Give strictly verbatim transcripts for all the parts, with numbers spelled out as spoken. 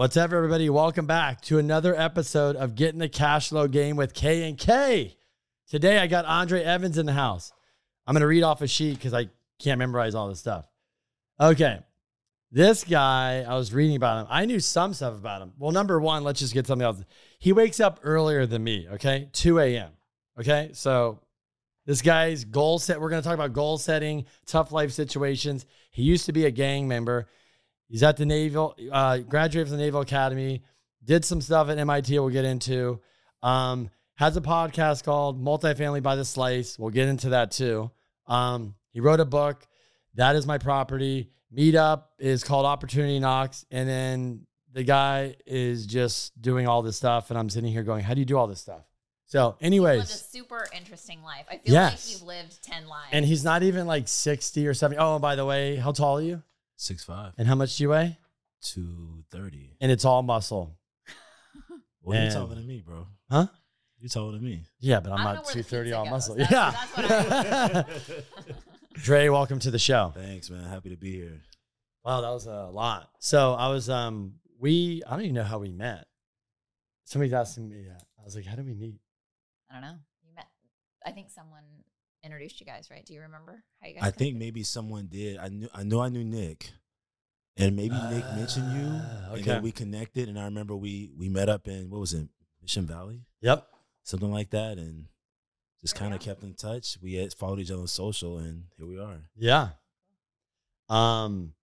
What's up, everybody? Welcome back to another episode of Getting the Cash Flow Game with K and K. Today, I got Andre Evans in the house. I'm going to read off a sheet because I can't memorize all this stuff. Okay. This guy, I was reading about him. I knew some stuff about him. Well, number one, let's just get something else. He wakes up earlier than me, okay? two a.m., okay? So this guy's goal set. We're going to talk about goal setting, tough life situations. He used to be a gang member. He's at the Naval, uh, graduated from the Naval Academy, did some stuff at M I T we'll get into, um, has a podcast called Multifamily by the Slice. We'll get into that too. Um, he wrote a book, That Is My Property. Meetup is called Opportunity Knocks. And then the guy is just doing all this stuff. And I'm sitting here going, how do you do all this stuff? So anyways. He lives a super interesting life. I feel yes. like he lived ten lives. And he's not even like sixty or seventy. Oh, and by the way, how tall are you? six five. And how much do you weigh? two thirty. And it's all muscle. Well, and, you're taller than me, bro. Huh? You're taller than me. Yeah, but I'm not two thirty all goes. Muscle. That's, yeah. That's what I Dre, welcome to the show. Thanks, man. Happy to be here. Wow, that was a lot. So I was, um, we, I don't even know how we met. Somebody's asking me that. I was like, how did we meet? I don't know. You met, I think someone introduced you guys, right? Do you remember how you guys? I think maybe someone did. I knew I know I knew Nick, and maybe uh, Nick mentioned you, okay. And then we connected. And I remember we we met up in, what was it, Mission Valley? Yep, something like that, and just kind of kept in touch. We had followed each other on social, and here we are. Yeah. Um,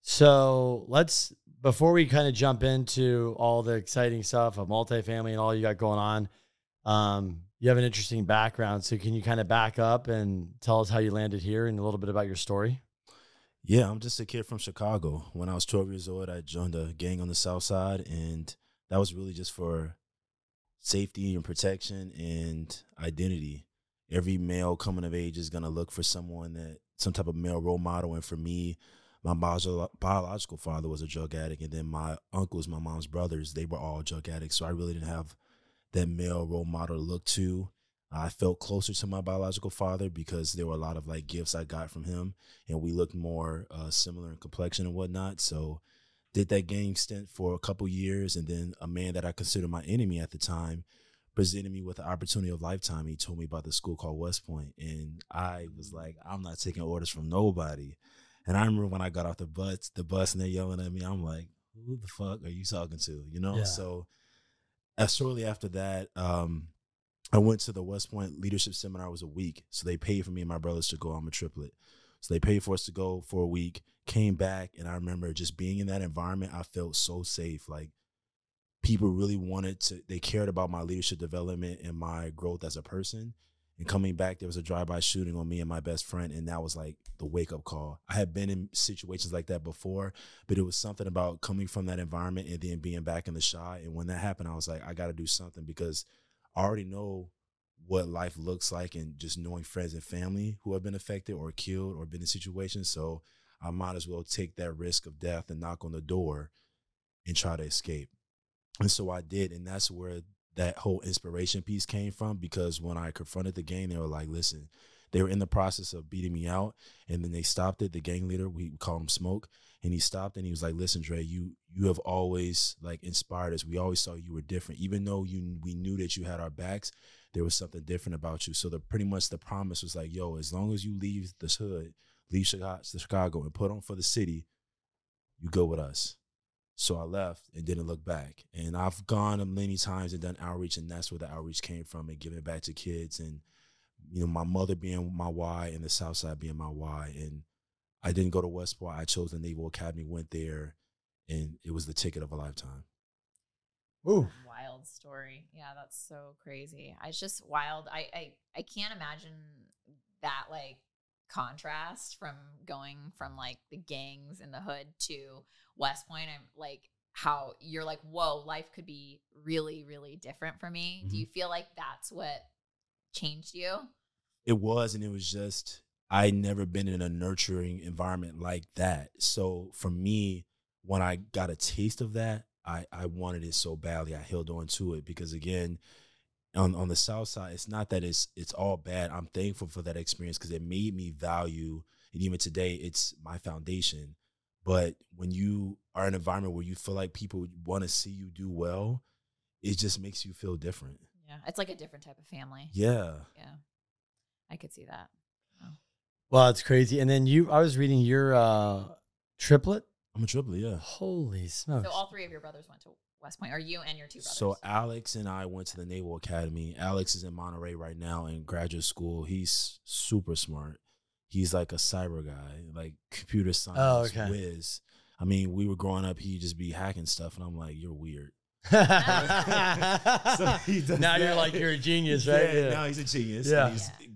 so let's before we kind of jump into all the exciting stuff of multifamily and all you got going on. Um, you have an interesting background, so can you kind of back up and tell us how you landed here and a little bit about your story? Yeah, I'm just a kid from Chicago. When I was twelve years old, I joined a gang on the South Side, and that was really just for safety and protection and identity. Every male coming of age is going to look for someone that, some type of male role model, and for me, my bio- biological father was a drug addict, and then my uncles, my mom's brothers, they were all drug addicts, so I really didn't have that male role model to look to. I felt closer to my biological father because there were a lot of like gifts I got from him, and we looked more uh, similar in complexion and whatnot. So did that gang stint for a couple years, and then a man that I considered my enemy at the time presented me with an opportunity of a lifetime. He told me about the school called West Point, and I was like, I'm not taking orders from nobody. And I remember when I got off the bus, the bus and they're yelling at me, I'm like, who the fuck are you talking to? You know, yeah. So As shortly after that, um, I went to the West Point Leadership Seminar. It was a week, so they paid for me and my brothers to go. I'm a triplet, so they paid for us to go for a week, came back, and I remember just being in that environment. I felt so safe. Like, people really wanted to, they cared about my leadership development and my growth as a person. And coming back, there was a drive-by shooting on me and my best friend, and that was like the wake-up call. I had been in situations like that before, but it was something about coming from that environment and then being back in the shot. And when that happened, I was like, I got to do something, because I already know what life looks like, and just knowing friends and family who have been affected or killed or been in situations. So I might as well take that risk of death and knock on the door and try to escape. And so I did, and that's where that whole inspiration piece came from, because when I confronted the gang, they were like, listen, they were in the process of beating me out, and then they stopped it. The gang leader, we call him Smoke, and he stopped, and he was like, listen, Dre, you you have always like inspired us. We always saw you were different. Even though you we knew that you had our backs, there was something different about you. So the pretty much the promise was like, yo, as long as you leave this hood, leave Chicago and put on for the city, you go with us. So I left and didn't look back. And I've gone many times and done outreach, and that's where the outreach came from, and giving back to kids. And, you know, my mother being my why and the South Side being my why. And I didn't go to West Point. I chose the Naval Academy, went there, and it was the ticket of a lifetime. Ooh. Wild story. Yeah, that's so crazy. It's just wild. I, I, I can't imagine that, like, contrast from going from like the gangs in the hood to West Point. I'm like, how you're like, whoa, life could be really, really different for me. Mm-hmm. Do you feel like that's what changed you? It was, and it was just, I'd never been in a nurturing environment like that. So for me, when I got a taste of that, I, I wanted it so badly. I held on to it, because again, On on the South Side, it's not that it's it's all bad. I'm thankful for that experience, because it made me value, and even today, it's my foundation. But when you are in an environment where you feel like people want to see you do well, it just makes you feel different. Yeah. It's like a different type of family. Yeah. Yeah. I could see that. Oh. Well, it's crazy. And then you, I was reading your uh, triplet. I'm a triplet, yeah. Holy smokes. So all three of your brothers went to West Point, or you and your two brothers? So Alex and I went to the Naval Academy. Alex is in Monterey right now in graduate school. He's super smart. He's like a cyber guy, like computer science oh, okay. whiz. I mean, we were growing up, he'd just be hacking stuff, and I'm like, you're weird. so he does now that. You're like, you're a genius, right? Yeah, yeah. Now he's a genius. Yeah. And he's yeah.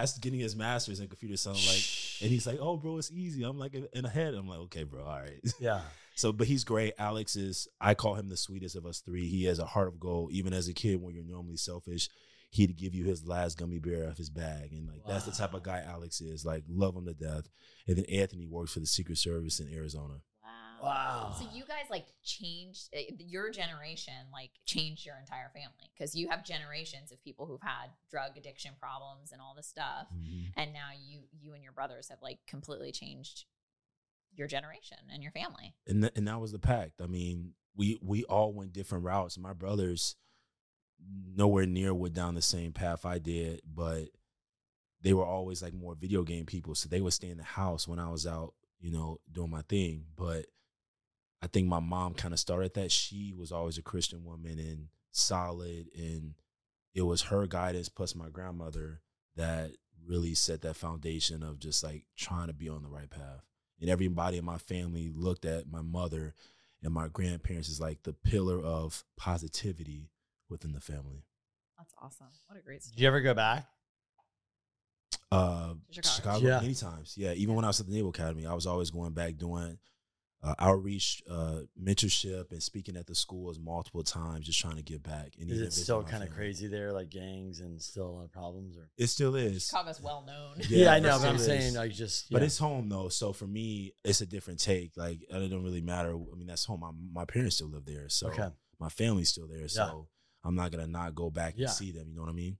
mas- getting his master's in computer science. Like, and he's like, oh, bro, it's easy. I'm like, in the head. I'm like, okay, bro, all right. Yeah. So, but he's great. Alex is, I call him the sweetest of us three. He has a heart of gold. Even as a kid, when you're normally selfish, he'd give you his last gummy bear off his bag. And, like, wow. that's the type of guy Alex is. Like, love him to death. And then Anthony works for the Secret Service in Arizona. Wow. Wow. So you guys, like, changed, your generation, like, changed your entire family. Because you have generations of people who've had drug addiction problems and all this stuff. Mm-hmm. And now you, you and your brothers have, like, completely changed your generation and your family. And th- and that was the pact. I mean, we we all went different routes. My brothers nowhere near went down the same path I did, but they were always like more video game people. So they would stay in the house when I was out, you know, doing my thing. But I think my mom kind of started that. She was always a Christian woman and solid. And it was her guidance plus my grandmother that really set that foundation of just like trying to be on the right path. And everybody in my family looked at my mother and my grandparents as like the pillar of positivity within the family. That's awesome. What a great story. Did you ever go back? Uh, Chicago, Chicago yeah. many times. Yeah, even yeah. when I was at the Naval Academy, I was always going back doing uh, outreach, uh, mentorship, and speaking at the schools multiple times, just trying to get back. And is it still kind of crazy there, like gangs and still a lot of problems? Or it still is. Chicago's well known. Yeah, yeah I know, but I'm is. saying like just. But know. It's home though, so for me, it's a different take. Like it don't really matter. I mean, that's home. My, my parents still live there, so okay. my family's still there, so. Yeah. I'm not going to not go back yeah. and see them. You know what I mean?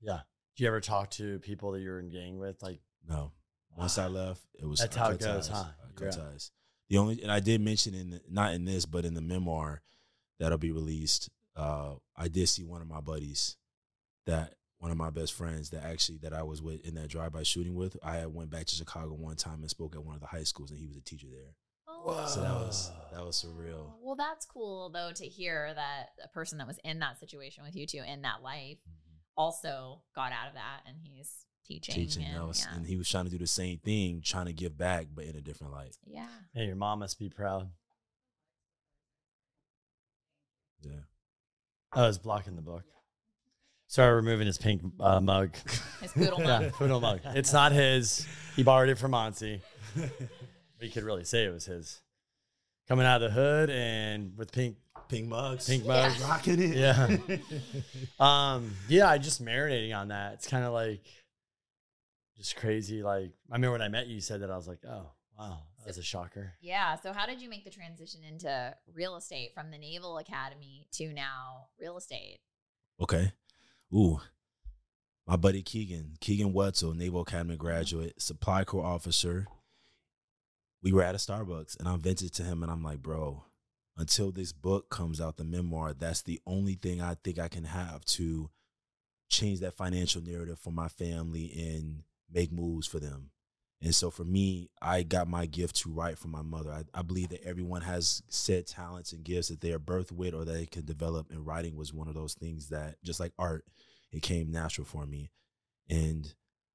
Yeah. Do you ever talk to people that you're in gang with? Like, no. Once wow. I left, it was That's how it goes, ties. huh? Yeah. Ties. The only, and I did mention in, the, not in this, but in the memoir that'll be released, uh, I did see one of my buddies that, one of my best friends that actually, that I was with in that drive-by shooting with. I went back to Chicago one time and spoke at one of the high schools, and he was a teacher there. Whoa. So that was that was surreal. Well, that's cool though to hear that a person that was in that situation with you two in that life mm-hmm. also got out of that, and he's teaching. Teaching, and, that was, yeah. and he was trying to do the same thing, trying to give back, but in a different light. Yeah. Hey, your mom must be proud. Yeah. Oh, it's blocking the book. Sorry, we're moving his pink uh, mug. His poodle mug. Yeah, poodle mug. It's not his. He borrowed it from Monty. But you could really say it was his. Coming out of the hood and with pink pink mugs. Pink mugs. Yeah. Rocking it. Yeah. um, yeah, just marinating on that. It's kind of like just crazy. Like, I remember when I met you, you said that. I was like, oh, wow, that was a shocker. Yeah. So how did you make the transition into real estate from the Naval Academy to now real estate? Okay. Ooh. My buddy Keegan, Keegan Wetzel, Naval Academy graduate, Supply Corps officer. We were at a Starbucks, and I vented to him, and I'm like, bro, until this book comes out, the memoir, that's the only thing I think I can have to change that financial narrative for my family and make moves for them. And so for me, I got my gift to write from my mother. I, I believe that everyone has said talents and gifts that they are birthed with or that they can develop, and writing was one of those things that, just like art, it came natural for me. And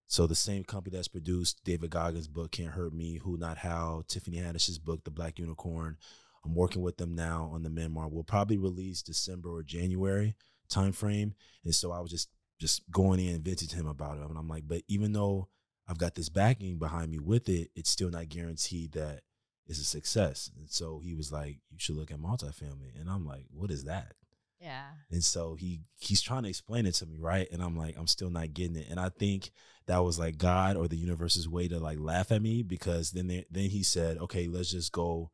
so the same company that's produced David Goggins' book, Can't Hurt Me, Who Not How, Tiffany Haddish's book, The Black Unicorn, I'm working with them now on the memoir. We'll probably release December or January timeframe. And so I was just, just going in and venting to him about it. And I'm like, but even though I've got this backing behind me with it, it's still not guaranteed that it's a success. And so he was like, you should look at multifamily. And I'm like, what is that? Yeah. And so he he's trying to explain it to me, right? And I'm like, I'm still not getting it. And I think that was like God or the universe's way to like laugh at me, because then they, then he said, okay, let's just go.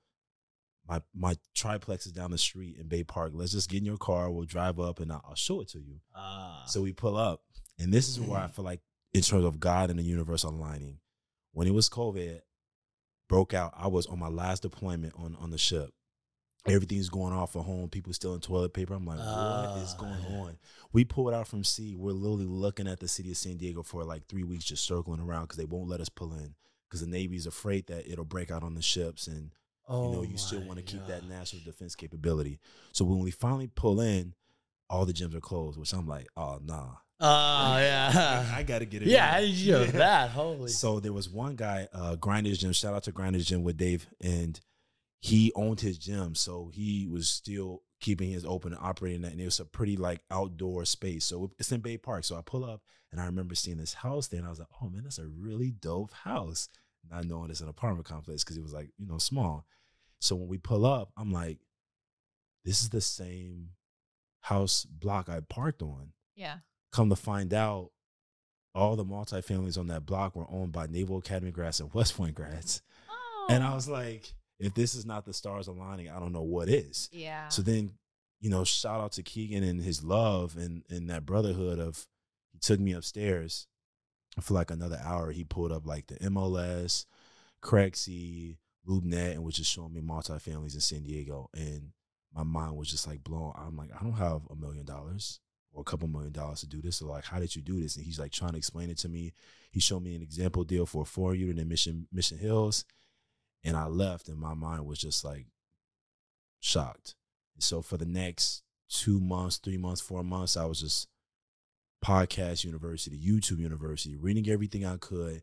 My my triplex is down the street in Bay Park. Let's just get in your car. We'll drive up and I'll, I'll show it to you. Uh, so we pull up. And this is where I feel like in terms of God and the universe aligning. When it was COVID, broke out. I was on my last deployment on, on the ship. Everything's going off at home. People stealing toilet paper. I'm like, uh, what is going on? We pulled out from sea. We're literally looking at the city of San Diego for like three weeks, just circling around because they won't let us pull in because the Navy's afraid that it'll break out on the ships. And, oh, you know, you still want to keep that national defense capability. So when we finally pull in, all the gyms are closed, which I'm like, oh, nah. Oh, uh, yeah. I, I got to get it. Yeah, how did you know that? Holy. So there was one guy, uh, Grinders Gym. Shout out to Grinders Gym with Dave. And he owned his gym, so he was still keeping his open and operating that. And it was a pretty, like, outdoor space. So it's in Bay Park. So I pull up, and I remember seeing this house there. And I was like, oh, man, that's a really dope house. Not knowing it's an apartment complex because it was, like, you know, small. So when we pull up, I'm like, this is the same house block I parked on. Yeah. Come to find out, all the multifamilies on that block were owned by Naval Academy grads and West Point grads. Oh. And I was like, if this is not the stars aligning, I don't know what is. Yeah. So then, you know, shout out to Keegan and his love and, and that brotherhood of, he took me upstairs for like another hour. He pulled up like the M L S, Crexy, LoopNet, and was just showing me multifamilies in San Diego. And my mind was just like blown. I'm like, I don't have a million dollars. Or a couple million dollars to do this. So like, how did you do this? And he's like trying to explain it to me. He showed me an example deal for a foreign unit in Mission Mission Hills. And I left and my mind was just like shocked. And so for the next two months, three months, four months, I was just podcast university, YouTube university, reading everything I could,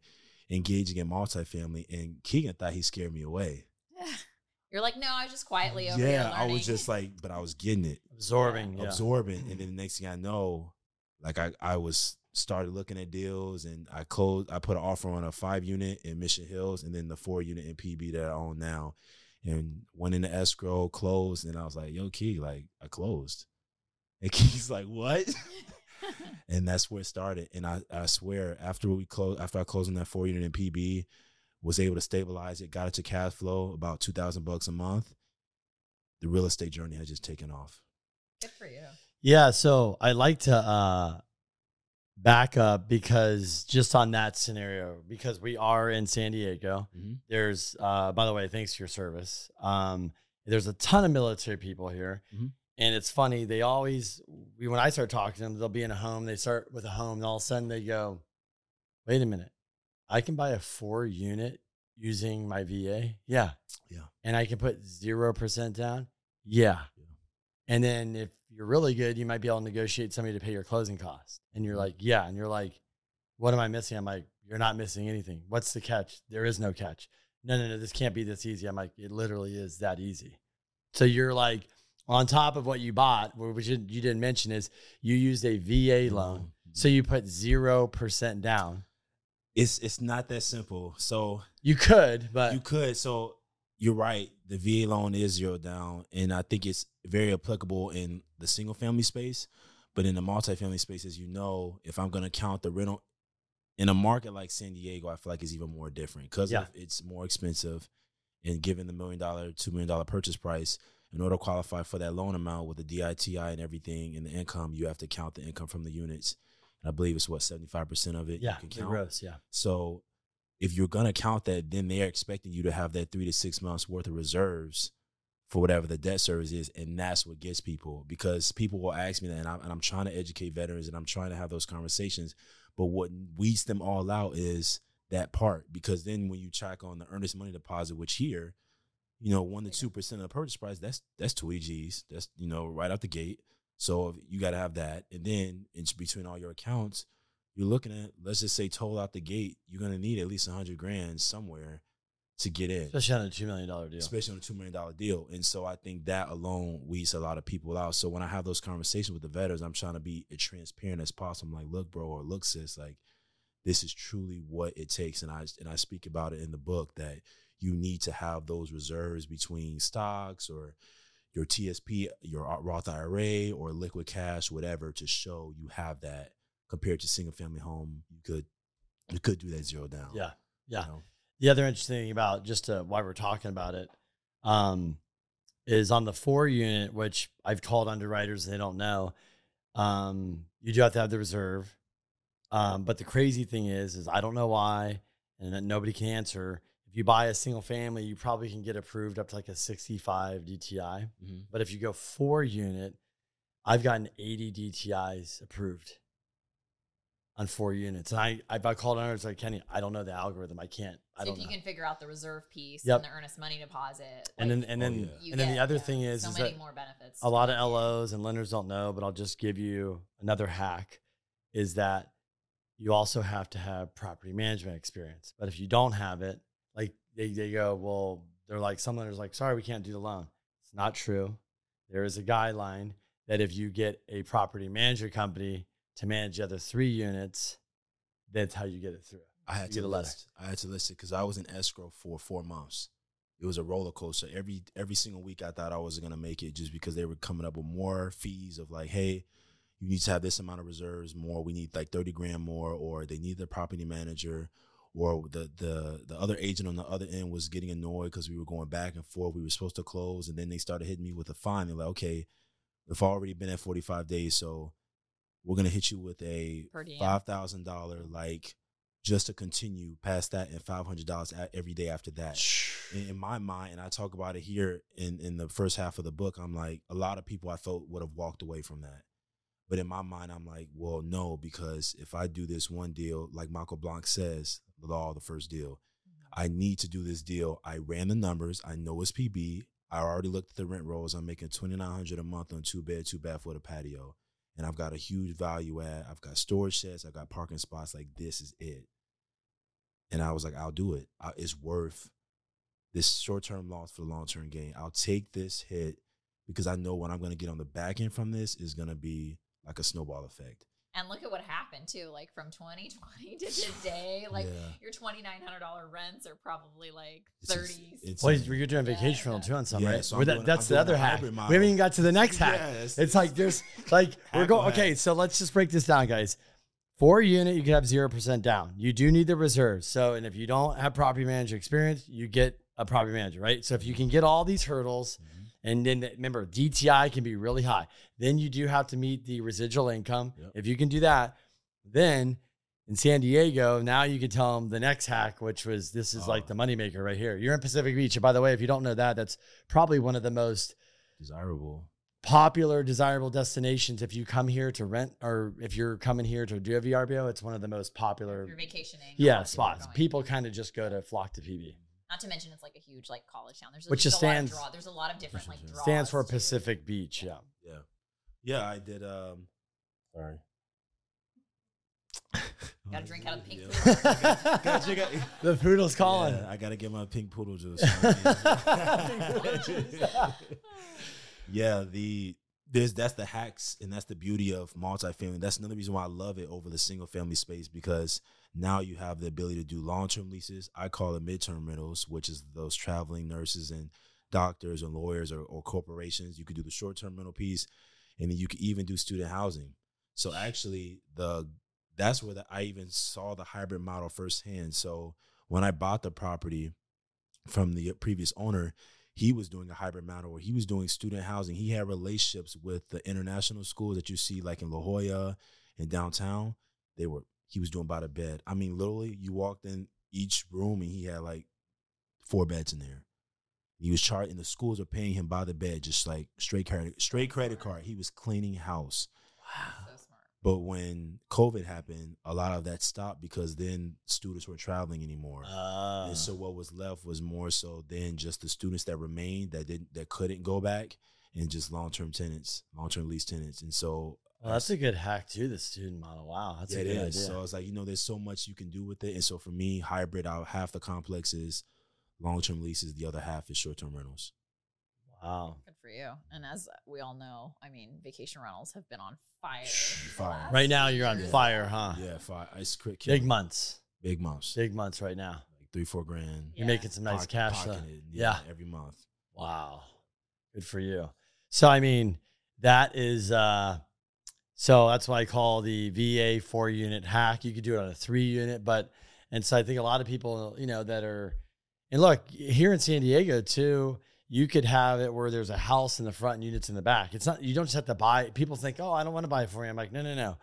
engaging in multifamily. And Keegan thought he scared me away. You're like, no, I was just quietly over yeah, here learning. Yeah, I was just like, but I was getting it. Absorbing. Yeah. Absorbing. And then the next thing I know, like I, I was started looking at deals and I closed, I put an offer on a five unit in Mission Hills and then the four unit in P B that I own now. And went into escrow, closed. And I was like, yo, Key, like I closed. And Key's like, what? And that's where it started. And I, I swear after we closed, after I closed on that four unit in P B, was able to stabilize it, got it to cash flow, about two thousand bucks a month. The real estate journey has just taken off. Good for you. Yeah, so I like to uh, back up because just on that scenario, because we are in San Diego, mm-hmm. there's, uh, by the way, thanks for your service. Um, there's a ton of military people here. Mm-hmm. And it's funny, they always, we, when I start talking to them, they'll be in a home, they start with a home, and all of a sudden they go, wait a minute. I can buy a four unit using my V A. Yeah. Yeah. And I can put zero percent down. Yeah. yeah. And then if you're really good, you might be able to negotiate somebody to pay your closing costs. And you're like, yeah. And you're like, what am I missing? I'm like, you're not missing anything. What's the catch? There is no catch. No, no, no. This can't be this easy. I'm like, it literally is that easy. So you're like, on top of what you bought, which you didn't mention is you used a V A loan. Mm-hmm. So you put zero percent down. It's it's not that simple. So you could, but you could. So you're right. The V A loan is zero down, and I think it's very applicable in the single family space, but in the multifamily space, as you know, if I'm going to count the rental in a market like San Diego, I feel like it's even more different because yeah. it's more expensive. And given the million dollar, two million dollar purchase price, in order to qualify for that loan amount with the D I T I and everything and the income, you have to count the income from the units. I believe it's what seventy-five percent of it. Yeah, you can count. Gross, yeah. So if you're gonna count that, then they are expecting you to have that three to six months worth of reserves for whatever the debt service is, and that's what gets people because people will ask me that, and I'm, and I'm trying to educate veterans and I'm trying to have those conversations. But what weeds them all out is that part because then when you check on the earnest money deposit, which here, you know, one to two percent of the purchase price, that's that's two E Gs. That's you know right out the gate. So you got to have that. And then in between all your accounts, you're looking at, let's just say toll out the gate, you're going to need at least one hundred grand somewhere to get in. Especially on a two million dollars deal. Especially on a two million dollars deal. And so I think that alone weeds a lot of people out. So when I have those conversations with the veterans, I'm trying to be as transparent as possible. I'm like, look, bro, or look, sis, like this is truly what it takes. And I, and I speak about it in the book that you need to have those reserves between stocks or your T S P, your Roth I R A, or liquid cash, whatever, to show you have that. Compared to single family home, you could you could do that zero down. Yeah, yeah. You know? The other interesting thing about just uh, why we're talking about it um, is on the four unit, which I've called underwriters and they don't know. Um, you do have to have the reserve, um, but the crazy thing is, is I don't know why, and nobody can answer. if you buy a single family, you probably can get approved up to like a sixty-five D T I. Mm-hmm. But if you go four unit, I've gotten eighty D T Is approved on four units. And I, I called on it's like, Kenny, I don't know the algorithm. I can't. I so don't if you know. Can figure out the reserve piece yep. and the earnest money deposit. Like, and then, and then, oh, yeah. and then get, the other yeah, thing is, so is many that more benefits a lot of L Os and lenders don't know, but I'll just give you another hack is that you also have to have property management experience. But if you don't have it, like they, they go, well, they're like, some lenders like, sorry, we can't do the loan. It's not true. There is a guideline that if you get a property manager company to manage the other three units, that's how you get it through. I had you to list. I had to list it because I was in escrow for four months. It was a roller coaster. Every every single week, I thought I wasn't gonna make it just because they were coming up with more fees of like, hey, you need to have this amount of reserves more. We need like thirty grand more, or they need the property manager, or the the the other agent on the other end was getting annoyed because we were going back and forth. We were supposed to close, and then they started hitting me with a fine. They're like, okay, we've already been at forty-five days, so we're gonna hit you with a five thousand dollar like. Just to continue past that and five hundred dollars every day after that. And in my mind, and I talk about it here in, in the first half of the book, I'm like, a lot of people I thought would have walked away from that. But in my mind, I'm like, well, no, because if I do this one deal, like Michael Blanc says, the law of the first deal, mm-hmm. I need to do this deal. I ran the numbers. I know it's P B. I already looked at the rent rolls. I'm making twenty-nine hundred dollars a month on two bed, two bath with a patio. And I've got a huge value add. I've got storage sheds. I've got parking spots. Like, this is it. And I was like, I'll do it. I, it's worth this short-term loss for the long-term gain. I'll take this hit because I know what I'm going to get on the back end from this is going to be like a snowball effect. And look at what happened, too. Like, from twenty twenty to today, like, yeah. your twenty-nine hundred dollars rents are probably, like, thirty. Well, you're doing yeah, vacation rental, yeah. too, on some, yeah, right? So that, doing, that's I'm the other hack. We haven't even got to the next hack. Yeah, it's, it's like there's, like, we're going, okay, so let's just break this down, guys. For a unit, you can have zero percent down. You do need the reserves. So, and if you don't have property manager experience, you get a property manager, right? So if you can get all these hurdles, mm-hmm. and then remember, D T I can be really high. Then you do have to meet the residual income. Yep. If you can do that, then in San Diego, now you can tell them the next hack, which was this is oh. like the moneymaker right here. You're in Pacific Beach. And by the way, if you don't know that, that's probably one of the most desirable. Popular desirable destinations. If you come here to rent, or if you're coming here to do a V R B O, it's one of the most popular you're vacationing yeah spots. People kind of just go to flock to P B. Not to mention it's like a huge like college town. There's which just stands. A lot of draw. There's a lot of different like draws. Stands for Pacific Beach. Yeah. Yeah. Yeah. I did. Um, sorry. Got to drink out of the pink poodle. Gotcha, got, the poodle's calling. Yeah, I got to get my pink poodle juice. Yeah, the there's that's the hacks, and that's the beauty of multifamily. That's another reason why I love it over the single family space, because now you have the ability to do long-term leases. I call it midterm rentals, which is those traveling nurses and doctors and lawyers or, or corporations. You could do the short-term rental piece, and then you could even do student housing. So actually, the that's where the, I even saw the hybrid model firsthand. So when I bought the property from the previous owner, he was doing a hybrid model where he was doing student housing. He had relationships with the international schools that you see like in La Jolla and downtown. They were, he was doing by the bed. I mean, literally you walked in each room and he had like four beds in there. He was charging, the schools are paying him by the bed, just like straight credit, straight credit card. He was cleaning house. Wow. So smart. But when COVID happened, a lot of that stopped because then students weren't traveling anymore. Uh. And so what was left was more so than just the students that remained that didn't that couldn't go back, and just long-term tenants, long-term lease tenants. And so well, that's a good hack too, the student model. Wow, that's yeah, a good it is. Idea. So I was like, you know, there's so much you can do with it. And so for me, hybrid, I'll half the complex is long-term leases, the other half is short-term rentals. Wow. Good for you. And as we all know, I mean, vacation rentals have been on fire. fire. Right now you're on yeah. fire, huh? Yeah, fire. Ice cream. Big months. Big months. Big months right now. Like three, four grand. Yeah. You're making some nice Pock- cash. Though. Yeah, yeah. Every month. Wow. Good for you. So, I mean, that is, uh, so that's what I call the V A four unit hack. You could do it on a three unit, but, and so I think a lot of people, you know, that are, and look, here in San Diego too, you could have it where there's a house in the front and units in the back. It's not, you don't just have to buy. People think, oh, I don't want to buy it for you. I'm like, no, no, no.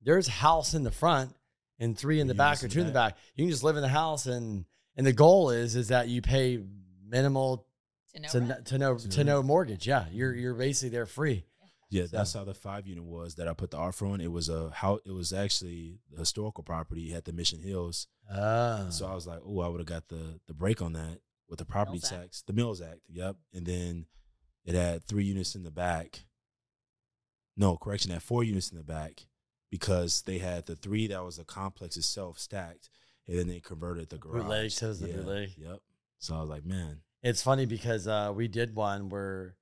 There's house in the front and three in the back or two in the back. You can just live in the house and And the goal is is that you pay minimal to no to, no, to no to, to no mortgage. Yeah, you're you're basically there free. Yeah, so. That's how the five unit was that I put the offer on. It was a how it was actually the historical property at the Mission Hills. Oh. So I was like, oh, I would have got the the break on that with the property Mills tax, Act. the Mills Act. Yep, and then it had three units in the back. No, correction, it had four units in the back because they had the three that was the complex itself stacked, and then they converted the garage. Bootleg, so it was the yeah, bootleg. Yep. So I was like, man, it's funny because uh, we did one where.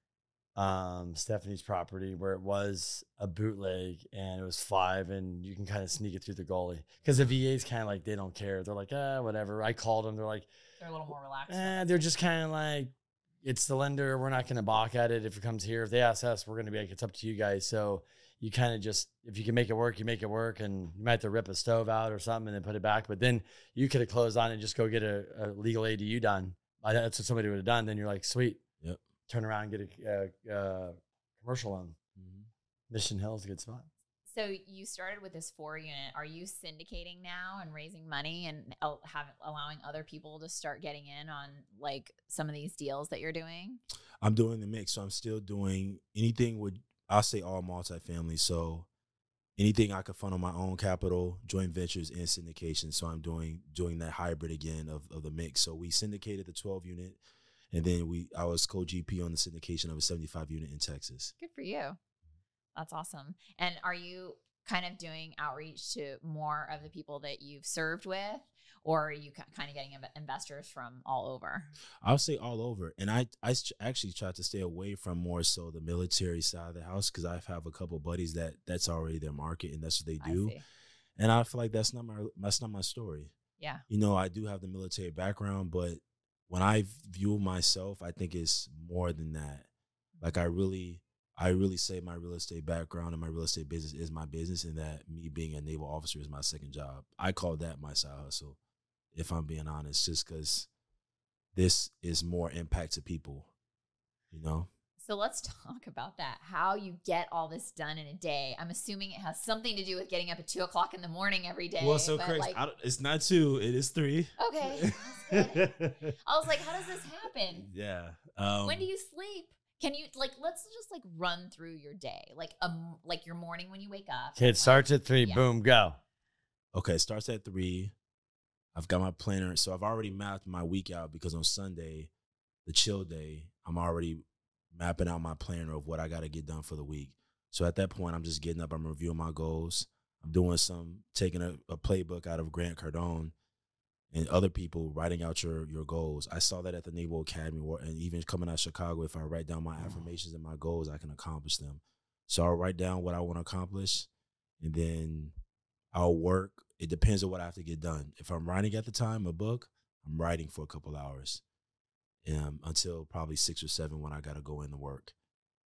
Um, Stephanie's property where it was a bootleg and it was five and you can kind of sneak it through the goalie because the V A's kind of like, they don't care. They're like, ah, whatever. I called them. They're like, they're a little more relaxed. Eh, they're just kind of like, it's the lender. We're not going to balk at it. If it comes here, if they ask us, we're going to be like, it's up to you guys. So you kind of just, if you can make it work, you make it work, and you might have to rip a stove out or something and then put it back. But then you could have closed on and just go get a, a legal A D U done. That's what somebody would have done. Then you're like, sweet. Yep. Turn around and get a uh, uh, commercial loan. Mm-hmm. Mission Hill's a good spot. So you started with this four unit. Are you syndicating now and raising money and el- have, allowing other people to start getting in on like some of these deals that you're doing? I'm doing the mix. So I'm still doing anything with, I'll say all multifamily. So anything I could fund on my own capital, joint ventures and syndication. So I'm doing doing that hybrid again of, of the mix. So we syndicated the twelve unit. And then we, I was co-G P on the syndication of a seventy-five unit in Texas. Good for you. That's awesome. And are you kind of doing outreach to more of the people that you've served with, or are you kind of getting investors from all over? I'll say all over. And I, I actually try to stay away from more so the military side of the house because I have a couple of buddies that that's already their market and that's what they do. I and I feel like that's not my that's not my story. Yeah. You know, I do have the military background, but when I view myself, I think it's more than that. Like I really, I really say my real estate background and my real estate business is my business, and that me being a naval officer is my second job. I call that my side hustle, if I'm being honest, just because this is more impact to people, you know? So let's talk about that, how you get all this done in a day. I'm assuming it has something to do with getting up at two o'clock in the morning every day. Well, so Chris, like, it's not two, it is three. Okay. That's good. I was like, how does this happen? Yeah. Um, when do you sleep? Can you like, let's just like run through your day. Like, um, like your morning when you wake up. Okay. It starts at three. Yeah. Boom, go. Okay. It starts at three. I've got my planner. So I've already mapped my week out because on Sunday, the chill day, I'm already mapping out my planner of what I got to get done for the week. So at that point, I'm just getting up. I'm reviewing my goals. I'm doing some, taking a, a playbook out of Grant Cardone and other people, writing out your your goals. I saw that at the Naval Academy, and even coming out of Chicago, if I write down my affirmations and my goals, I can accomplish them. So I'll write down what I want to accomplish, and then I'll work. It depends on what I have to get done. If I'm writing at the time, a book, I'm writing for a couple hours. Um, until probably six or seven when I got to go into work.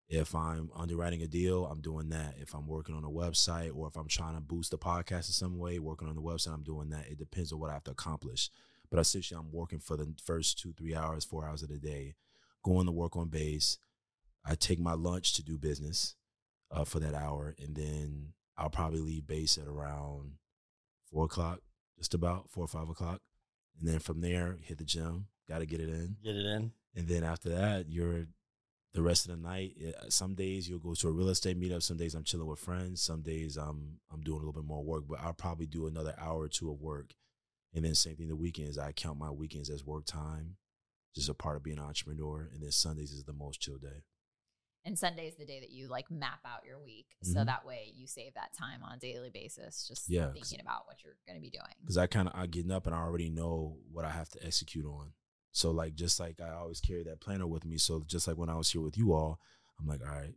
If I'm underwriting a deal, I'm doing that. If I'm working on a website or if I'm trying to boost the podcast in some way, working on the website, I'm doing that. It depends on what I have to accomplish. But essentially, I'm working for the first two, three hours, four hours of the day, going to work on base. I take my lunch to do business uh, for that hour, and then I'll probably leave base at around four o'clock, just about four or five o'clock. And then from there, hit the gym. Got to get it in. Get it in. And then after that, you're the rest of the night. Some days you'll go to a real estate meetup. Some days I'm chilling with friends. Some days I'm I'm doing a little bit more work, but I'll probably do another hour or two of work. And then same thing the weekends. I count my weekends as work time, just a part of being an entrepreneur. And then Sundays is the most chill day. And Sunday is the day that you like map out your week. Mm-hmm. So that way you save that time on a daily basis, just yeah, thinking about what you're going to be doing. Because I kind of I get up and I already know what I have to execute on. So, like, just like I always carry that planner with me. So, just like when I was here with you all, I'm like, all right,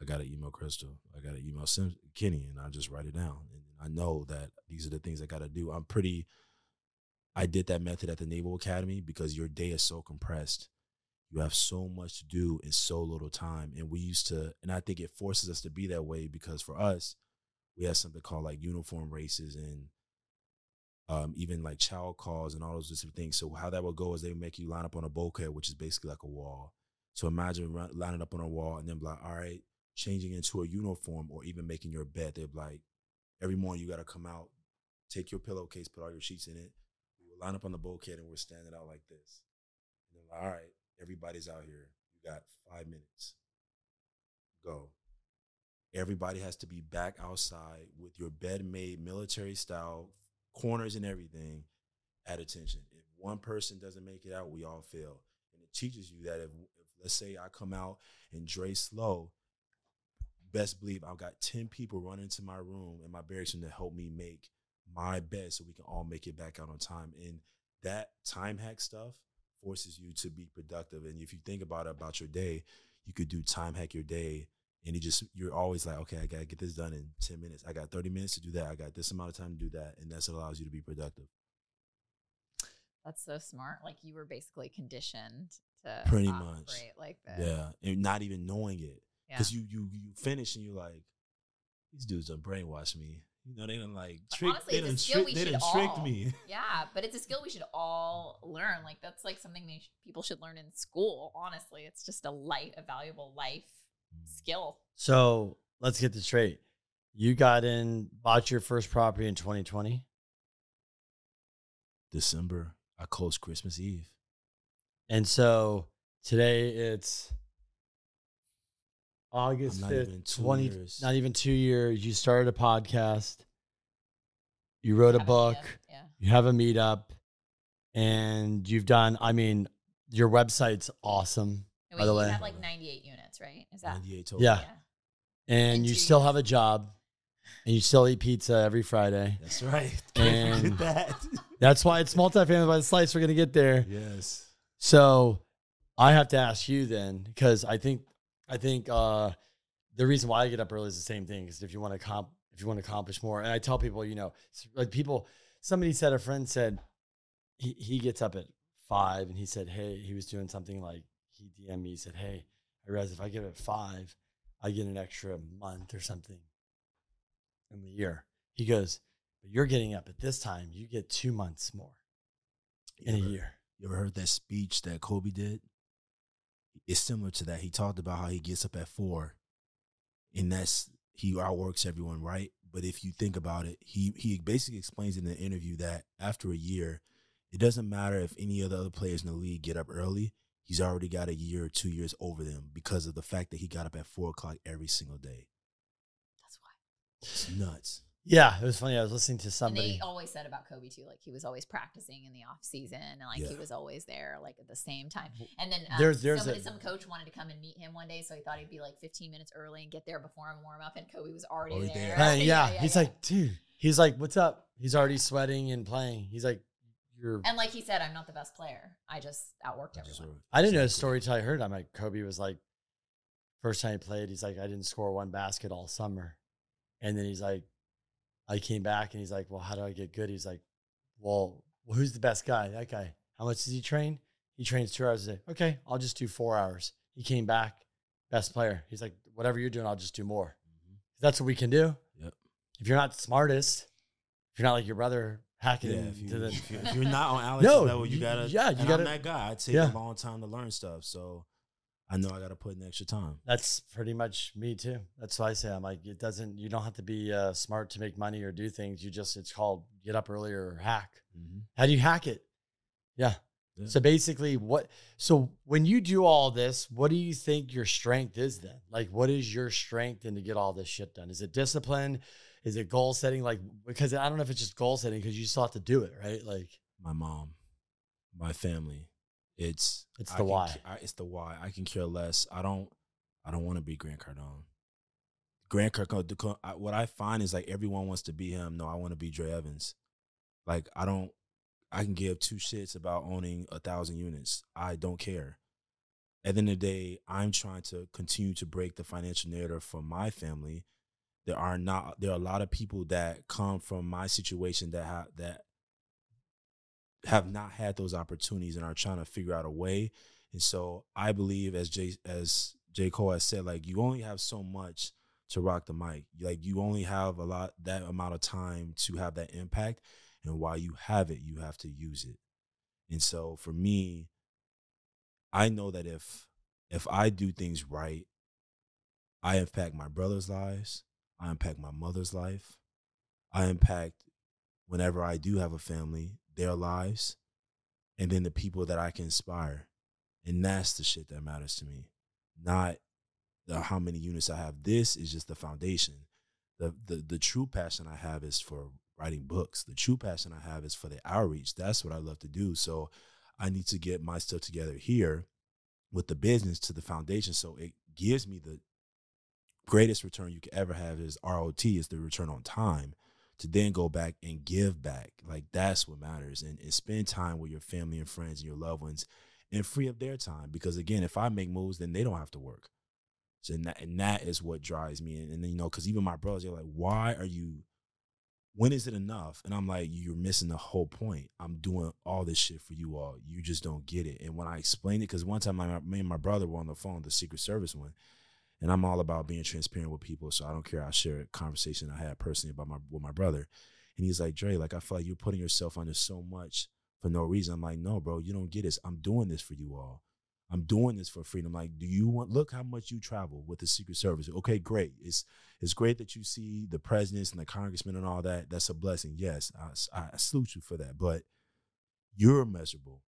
I got to email Crystal. I got to email Sim- Kenny, and I just write it down. And I know that these are the things I got to do. I'm pretty – I did that method at the Naval Academy because your day is so compressed. You have so much to do in so little time. And we used to – and I think it forces us to be that way because for us, we had something called, like, uniform races and – Um, even like child calls and all those different things. So how that would go is they would make you line up on a bulkhead, which is basically like a wall. So imagine run, lining up on a wall and then be like, all right, changing into a uniform or even making your bed. They'd be like, every morning you got to come out, take your pillowcase, put all your sheets in it. You line up on the bulkhead and we're standing out like this. And they're like, all right, everybody's out here. You got five minutes. Go. Everybody has to be back outside with your bed made military style, corners and everything at attention. If one person doesn't make it out, we all fail. And it teaches you that if, if let's say I come out and Dre slow, best believe I've got ten people running to my room and my barracks to help me make my bed so we can all make it back out on time. And that time hack stuff forces you to be productive. And if you think about it, about your day, you could do time hack your day. And you just, you're always like, okay, I got to get this done in ten minutes. I got thirty minutes to do that. I got this amount of time to do that. And that's what allows you to be productive. That's so smart. Like you were basically conditioned to pretty much like that. Yeah. And not even knowing it. Because yeah. you, you, you finish and you're like, these dudes done brainwash me. You know, they done like, trick, honestly, they done, trick, they done tricked me. Yeah. But it's a skill we should all learn. Like that's like something they sh- people should learn in school. Honestly, it's just a light, a valuable life skill. So let's get this straight. You got in, bought your first property in twenty twenty? December. I closed Christmas Eve. And so today it's August not fifth, even twenty, years. Not even two years. You started a podcast. You wrote a book. A yeah. You have a meetup. And you've done, I mean, your website's awesome. Wait, by the you way. have like ninety-eight units, right? Is that ninety-eight total? Yeah. yeah. And, and you still units. have a job, and you still eat pizza every Friday. That's right. And that. That's why it's multifamily by the slice. We're gonna get there. Yes. So, I have to ask you then, because I think I think uh, the reason why I get up early is the same thing. Because if you want to comp, if you want to accomplish more, and I tell people, you know, like people, somebody said, a friend said, he he gets up at five, and he said, hey, he was doing something like. He D M'd me, he said, hey, I realized if I give it five, I get an extra month or something in the year. He goes, but you're getting up at this time. You get two months more in a year. You ever heard that speech that Kobe did? It's similar to that. He talked about how he gets up at four, and that's he outworks everyone, right? But if you think about it, he, he basically explains in the interview that after a year, it doesn't matter if any of the other players in the league get up early. He's already got a year or two years over them because of the fact that he got up at four o'clock every single day. That's why. It's nuts. Yeah, it was funny. I was listening to somebody. And they always said about Kobe too, like he was always practicing in the off season, and like yeah. he was always there, like at the same time. And then um, there's, there's somebody, a, some coach wanted to come and meet him one day, so he thought he'd be like fifteen minutes early and get there before him warm up, and Kobe was already there. there. Uh, yeah. yeah, yeah, he's yeah. like, dude. He's like, what's up? He's already sweating and playing. He's like. You're, and like he said, I'm not the best player. I just outworked everyone. I didn't know a story till I heard it. I'm like, Kobe was like, first time he played, he's like, I didn't score one basket all summer. And then he's like, I came back and he's like, well, how do I get good? He's like, well, who's the best guy? That guy. How much does he train? He trains two hours a day. Okay, I'll just do four hours. He came back, best player. He's like, whatever you're doing, I'll just do more. Mm-hmm. That's what we can do. Yep. If you're not smartest, if you're not like your brother, hacking yeah, if, you, to the, if, you, if you're not on Alex's no, level, you, you gotta. Yeah, you gotta. I'm that guy. It takes yeah. a long time to learn stuff, so I know I gotta put in extra time. That's pretty much me too. That's why I say I'm like, it doesn't. You don't have to be uh, smart to make money or do things. You just, it's called get up earlier or hack. Mm-hmm. How do you hack it? Yeah. yeah. So basically, what? So when you do all this, what do you think your strength is then? Like, what is your strength in to get all this shit done? Is it discipline? Is it goal setting? Like, because I don't know if it's just goal setting because you still have to do it, right? Like my mom, my family, it's it's the I why. Can, I, it's the why. I can care less. I don't. I don't want to be Grant Cardone. Grant Cardone. I, what I find is like everyone wants to be him. No, I want to be Dre Evans. Like I don't. I can give two shits about owning a thousand units. I don't care. At the end of the day, I'm trying to continue to break the financial narrative for my family. There are not. There are a lot of people that come from my situation that ha- that have not had those opportunities and are trying to figure out a way. And so I believe, as J as J Cole has said, like you only have so much to rock the mic. Like you only have a lot that amount of time to have that impact. And while you have it, you have to use it. And so for me, I know that if if I do things right, I impact my brother's lives. I impact my mother's life. I impact whenever I do have a family, their lives, and then the people that I can inspire. And that's the shit that matters to me. Not the how many units I have. This is just the foundation. The, the the true passion I have is for writing books. The true passion I have is for the outreach. That's what I love to do. So I need to get my stuff together here with the business to the foundation. So it gives me the greatest return you could ever have is R O T, is the return on time, to then go back and give back. Like, that's what matters. And, and spend time with your family and friends and your loved ones and free up their time. Because, again, if I make moves, then they don't have to work. So, and that, and that is what drives me. And, and you know, because even my brothers, they're like, why are you, when is it enough? And I'm like, you're missing the whole point. I'm doing all this shit for you all. You just don't get it. And when I explained it, because one time I, me and my brother were on the phone, the Secret Service one, and I'm all about being transparent with people, so I don't care. I share a conversation I had personally about my with my brother. And he's like, Dre, like, I feel like you're putting yourself under so much for no reason. I'm like, no, bro, you don't get this. I'm doing this for you all. I'm doing this for freedom. Like, do you want, look how much you travel with the Secret Service. Okay, great. It's it's great that you see the presidents and the congressmen and all that. That's a blessing. Yes, I, I salute you for that. But you're miserable.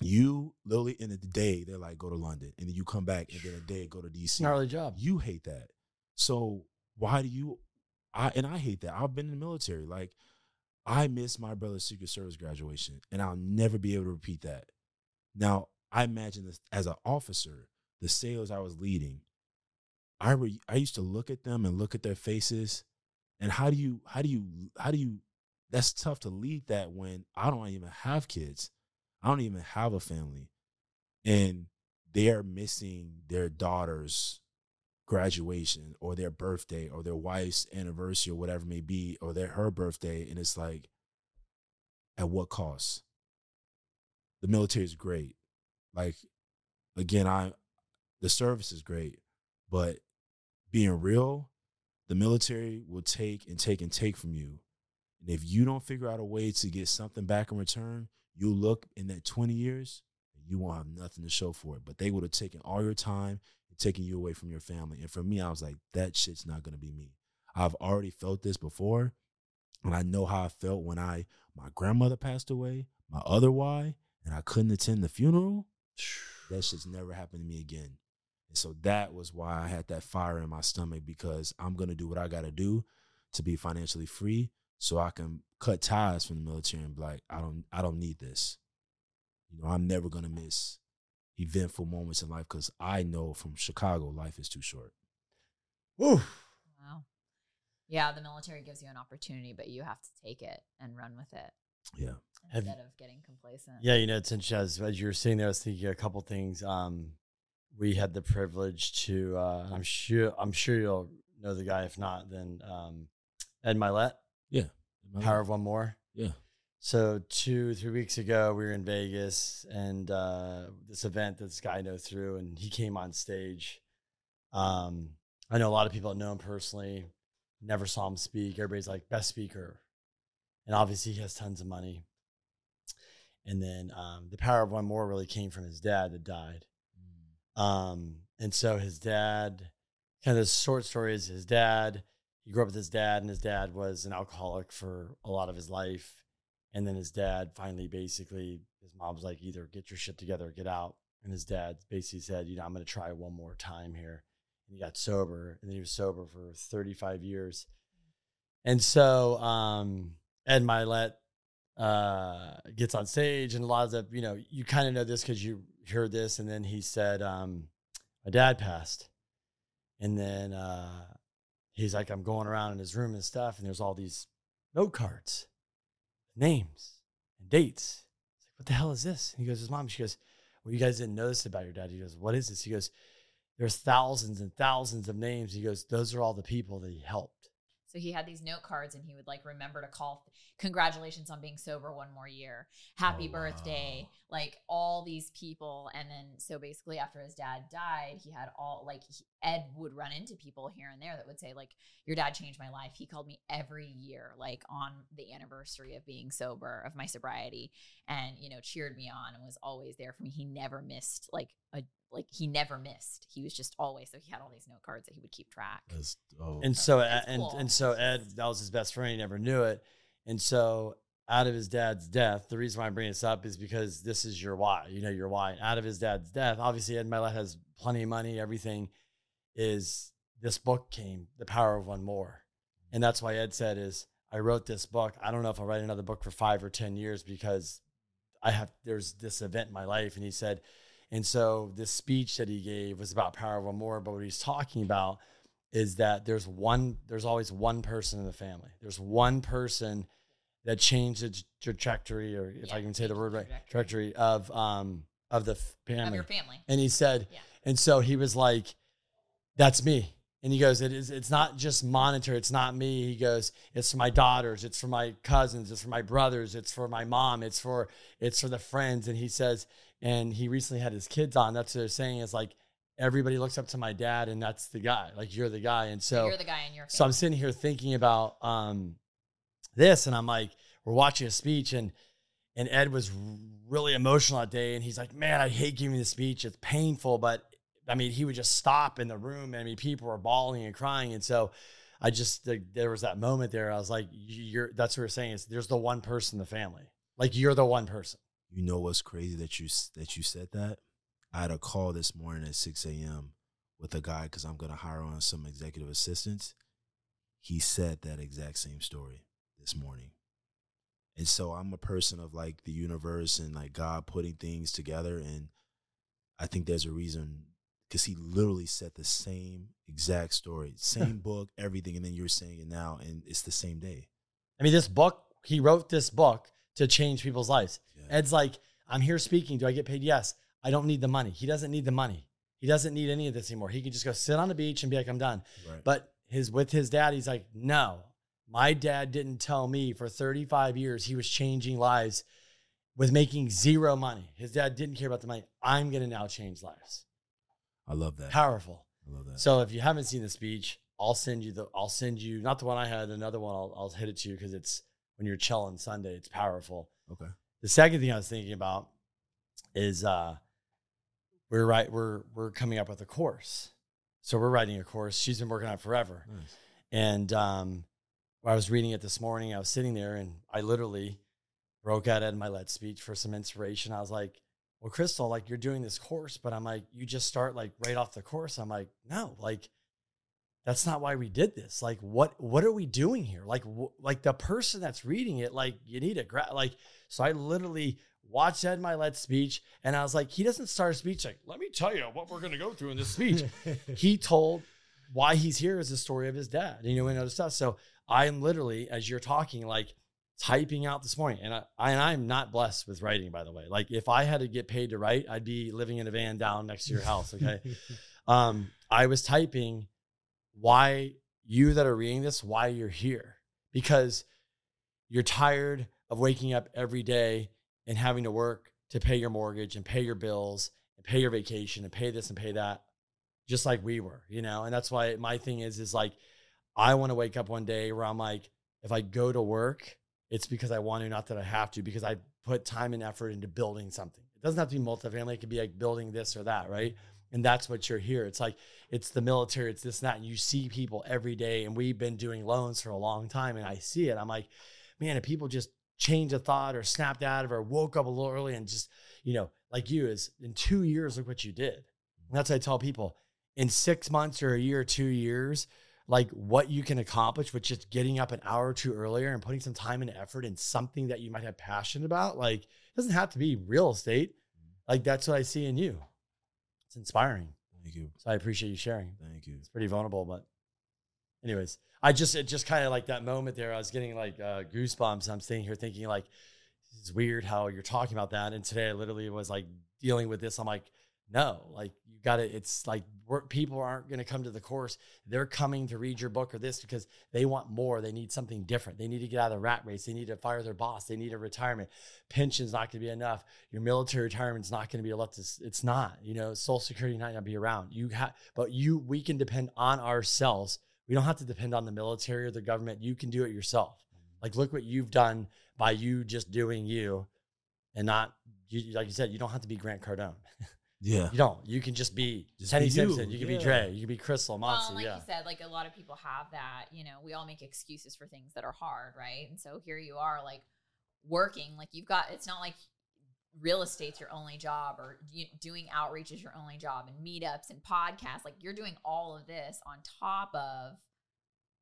You literally, in the day, they're like, go to London. And then you come back, and then a day, go to D C. Gnarly job. You hate that. So why do you, I and I hate that. I've been in the military. Like, I miss my brother's Secret Service graduation, and I'll never be able to repeat that. Now, I imagine this, as an officer, the sales I was leading, I re, I used to look at them and look at their faces, and how do you how do you how do you? That's tough to lead that when I don't even have kids, I don't even have a family, and they are missing their daughter's graduation or their birthday or their wife's anniversary or whatever it may be, or their her birthday, and it's like, at what cost? The military is great. Like, again, I the service is great, but being real, the military will take and take and take from you. And if you don't figure out a way to get something back in return, you look in that twenty years, you won't have nothing to show for it. But they would have taken all your time and taken you away from your family. And for me, I was like, that shit's not going to be me. I've already felt this before, and I know how I felt when I my grandmother passed away, my other wife, and I couldn't attend the funeral. That shit's never happened to me again. And so that was why I had that fire in my stomach, because I'm going to do what I got to do to be financially free so I can cut ties from the military and be like, I don't, I don't need this. You know, I'm never going to miss eventful moments in life, because I know from Chicago, life is too short. Woo! Wow. Yeah, the military gives you an opportunity, but you have to take it and run with it. Yeah. Instead Have, of getting complacent. Yeah, you know, since as, as you were sitting there, I was thinking a couple things. Um, we had the privilege to, uh, I'm sure, I'm sure you'll know the guy. If not, then um, Ed Mylett. Yeah. Mylett. Power of One More. Yeah. So two, three weeks ago, we were in Vegas, and uh, this event that this guy knows through, and he came on stage. Um, I know a lot of people that know him personally, never saw him speak. Everybody's like, best speaker. And obviously he has tons of money. And then um, the Power of One More really came from his dad that died. Mm. Um, and so his dad, kind of the short story is his dad, he grew up with his dad, and his dad was an alcoholic for a lot of his life. And then his dad finally basically, his mom's like, either get your shit together or get out. And his dad basically said, you know, I'm going to try one more time here. And he got sober, and then he was sober for thirty-five years. And so... Um, Ed Mylett uh, gets on stage, and a lot of the, you know, you kind of know this because you heard this. And then he said, um, my dad passed. And then uh, he's like, I'm going around in his room and stuff, and there's all these note cards, names, and dates. It's like, what the hell is this? And he goes, his mom, she goes, well, you guys didn't know this about your dad. He goes, what is this? He goes, there's thousands and thousands of names. He goes, those are all the people that he helped. So he had these note cards, and he would like remember to call, congratulations on being sober one more year, happy oh, birthday, wow. Like all these people. And then, so basically after his dad died, he had all like he, Ed would run into people here and there that would say like, your dad changed my life. He called me every year, like on the anniversary of being sober, of my sobriety, and, you know, cheered me on and was always there for me. He never missed like a, Like he never missed. He was just always, so he had all these note cards that he would keep track. That's, oh. And so, so Ed, cool. and, and so Ed, that was his best friend. He never knew it. And so out of his dad's death, the reason why I'm bringing this up is because this is your why, you know, your why. Out of his dad's death, obviously Ed Mylett has plenty of money, everything is, this book came, The Power of One More. And that's why Ed said is, I wrote this book. I don't know if I'll write another book for five or ten years because I have, there's this event in my life. And he said, and so this speech that he gave was about Power of One More, but what he's talking about is that there's one, there's always one person in the family. There's one person that changed the trajectory, or if yeah, I can say the word right, trajectory of, um, of the family. Of your family. And he said, yeah. And so he was like, that's me. And he goes, it is, it's not just monetary. It's not me. He goes, it's for my daughters. It's for my cousins. It's for my brothers. It's for my mom. It's for, it's for the friends. And he says, and he recently had his kids on. That's what they're saying is like, everybody looks up to my dad and that's the guy, like you're the guy. And so, so you're the guy in your family. So I'm sitting here thinking about um, this and I'm like, we're watching a speech and, and Ed was really emotional that day. And he's like, man, I hate giving the speech. It's painful, but I mean, he would just stop in the room. I mean, people were bawling and crying. And so I just, like, there was that moment there. I was like, you're, that's what we're saying is there's the one person in the family. Like you're the one person. You know, what's crazy that you, that you said that. I had a call this morning at six a.m. with a guy, cause I'm going to hire on some executive assistants. He said that exact same story this morning. And so I'm a person of like the universe and like God putting things together. And I think there's a reason, because he literally said the same exact story, same book, everything. And then you're saying it now, and it's the same day. I mean, this book, he wrote this book to change people's lives. Yeah. Ed's like, I'm here speaking. Do I get paid? Yes. I don't need the money. He doesn't need the money. He doesn't need any of this anymore. He can just go sit on the beach and be like, I'm done. Right. But his, with his dad, he's like, no, my dad didn't tell me for thirty-five years he was changing lives with making zero money. His dad didn't care about the money. I'm going to now change lives. I love that. Powerful. I love that. So if you haven't seen the speech, I'll send you the, I'll send you, not the one I had, another one. I'll, I'll hit it to you because it's when you're chilling Sunday, it's powerful. Okay. The second thing I was thinking about is uh, we're right, we're, we're coming up with a course. So we're writing a course. She's been working on it forever. Nice. And um, I was reading it this morning. I was sitting there and I literally broke out Ed Mylett's speech for some inspiration. I was like, well, Crystal, like you're doing this course, but I'm like, you just start like right off the course. I'm like, no, like that's not why we did this. Like what, what are we doing here? Like, wh- like the person that's reading it, like you need a grad. Like, so I literally watched Ed Mylett's speech. And I was like, he doesn't start a speech. Like, let me tell you what we're going to go through in this speech. He told why he's here is the story of his dad, you know, and other stuff. So I'm literally, as you're talking, like, typing out this morning. And I, I, and I'm not blessed with writing, by the way. Like if I had to get paid to write, I'd be living in a van down next to your house. Okay. um, I was typing why you that are reading this, why you're here, because you're tired of waking up every day and having to work to pay your mortgage and pay your bills and pay your vacation and pay this and pay that, just like we were, you know? And that's why my thing is, is like, I want to wake up one day where I'm like, if I go to work, it's because I want to, not that I have to, because I put time and effort into building something. It doesn't have to be multifamily. It could be like building this or that, right? And that's what you're here. It's like, it's the military, it's this and that. And you see people every day. And we've been doing loans for a long time. And I see it. I'm like, man, if people just changed a thought or snapped out of it or woke up a little early and just, you know, like you is in two years, look what you did. And that's what I tell people. In six months or a year, two years, like what you can accomplish with just getting up an hour or two earlier and putting some time and effort in something that you might have passion about. Like it doesn't have to be real estate. Like that's what I see in you. It's inspiring. Thank you. So I appreciate you sharing. Thank you. It's pretty vulnerable, but anyways, I just, it just kind of like that moment there, I was getting like uh, goosebumps. I'm sitting here thinking like, this is weird how you're talking about that. And today I literally was like dealing with this. I'm like, no, like you got it. It's like we're, people aren't going to come to the course. They're coming to read your book or this because they want more. They need something different. They need to get out of the rat race. They need to fire their boss. They need a retirement. Pension's not going to be enough. Your military retirement's not going to be enough. It's not, you know, Social Security might not be around. You have, but you, we can depend on ourselves. We don't have to depend on the military or the government. You can do it yourself. Like, look what you've done by you just doing you and not, you, like you said, you don't have to be Grant Cardone. Yeah. You don't. You can just be Kenny Simpson. You can yeah. be Dre. You can be Crystal, Monty. Well, like yeah. you said, like a lot of people have that, you know, we all make excuses for things that are hard, right? And so here you are like, working. Like you've got, it's not like real estate's your only job or you, doing outreach is your only job and meetups and podcasts. Like you're doing all of this on top of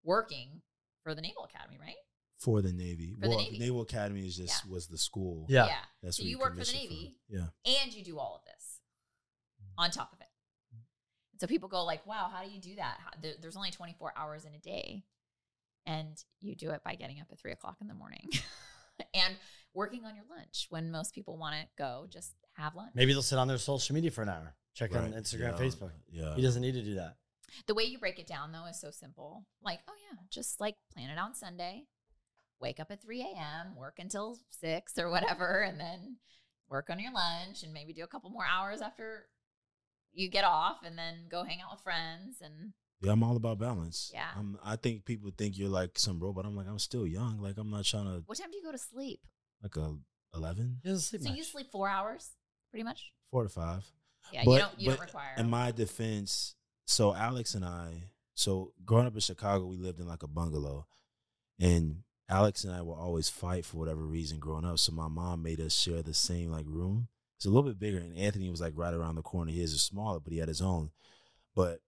working for the Naval Academy, right? For the Navy. For well, the Navy. Naval Academy is just yeah. was the school. Yeah. yeah. That's so you work for the Navy. For. Yeah. And you do all of this on top of it. So people go like, wow, how do you do that? How, there, there's only twenty-four hours in a day. And you do it by getting up at three o'clock in the morning and working on your lunch when most people want to go just have lunch. Maybe they'll sit on their social media for an hour, check right. on Instagram, yeah. Facebook. Yeah. He doesn't need to do that. The way you break it down, though, is so simple. Like, oh, yeah, just like plan it on Sunday. Wake up at three a.m., work until six or whatever, and then work on your lunch and maybe do a couple more hours after you get off and then go hang out with friends. And yeah, I'm all about balance. Yeah. I'm, I think people think you're like some robot. I'm like, I'm still young. Like, I'm not trying to. What time do you go to sleep? Like a eleven. He doesn't sleep so much. You sleep four hours, pretty much? Four to five. Yeah, but, you don't, you but don't require. In my defense, so Alex and I, so growing up in Chicago, we lived in like a bungalow. And Alex and I will always fight for whatever reason growing up. So my mom made us share the same like room. It's a little bit bigger. And Anthony was like right around the corner. His is smaller, but he had his own. But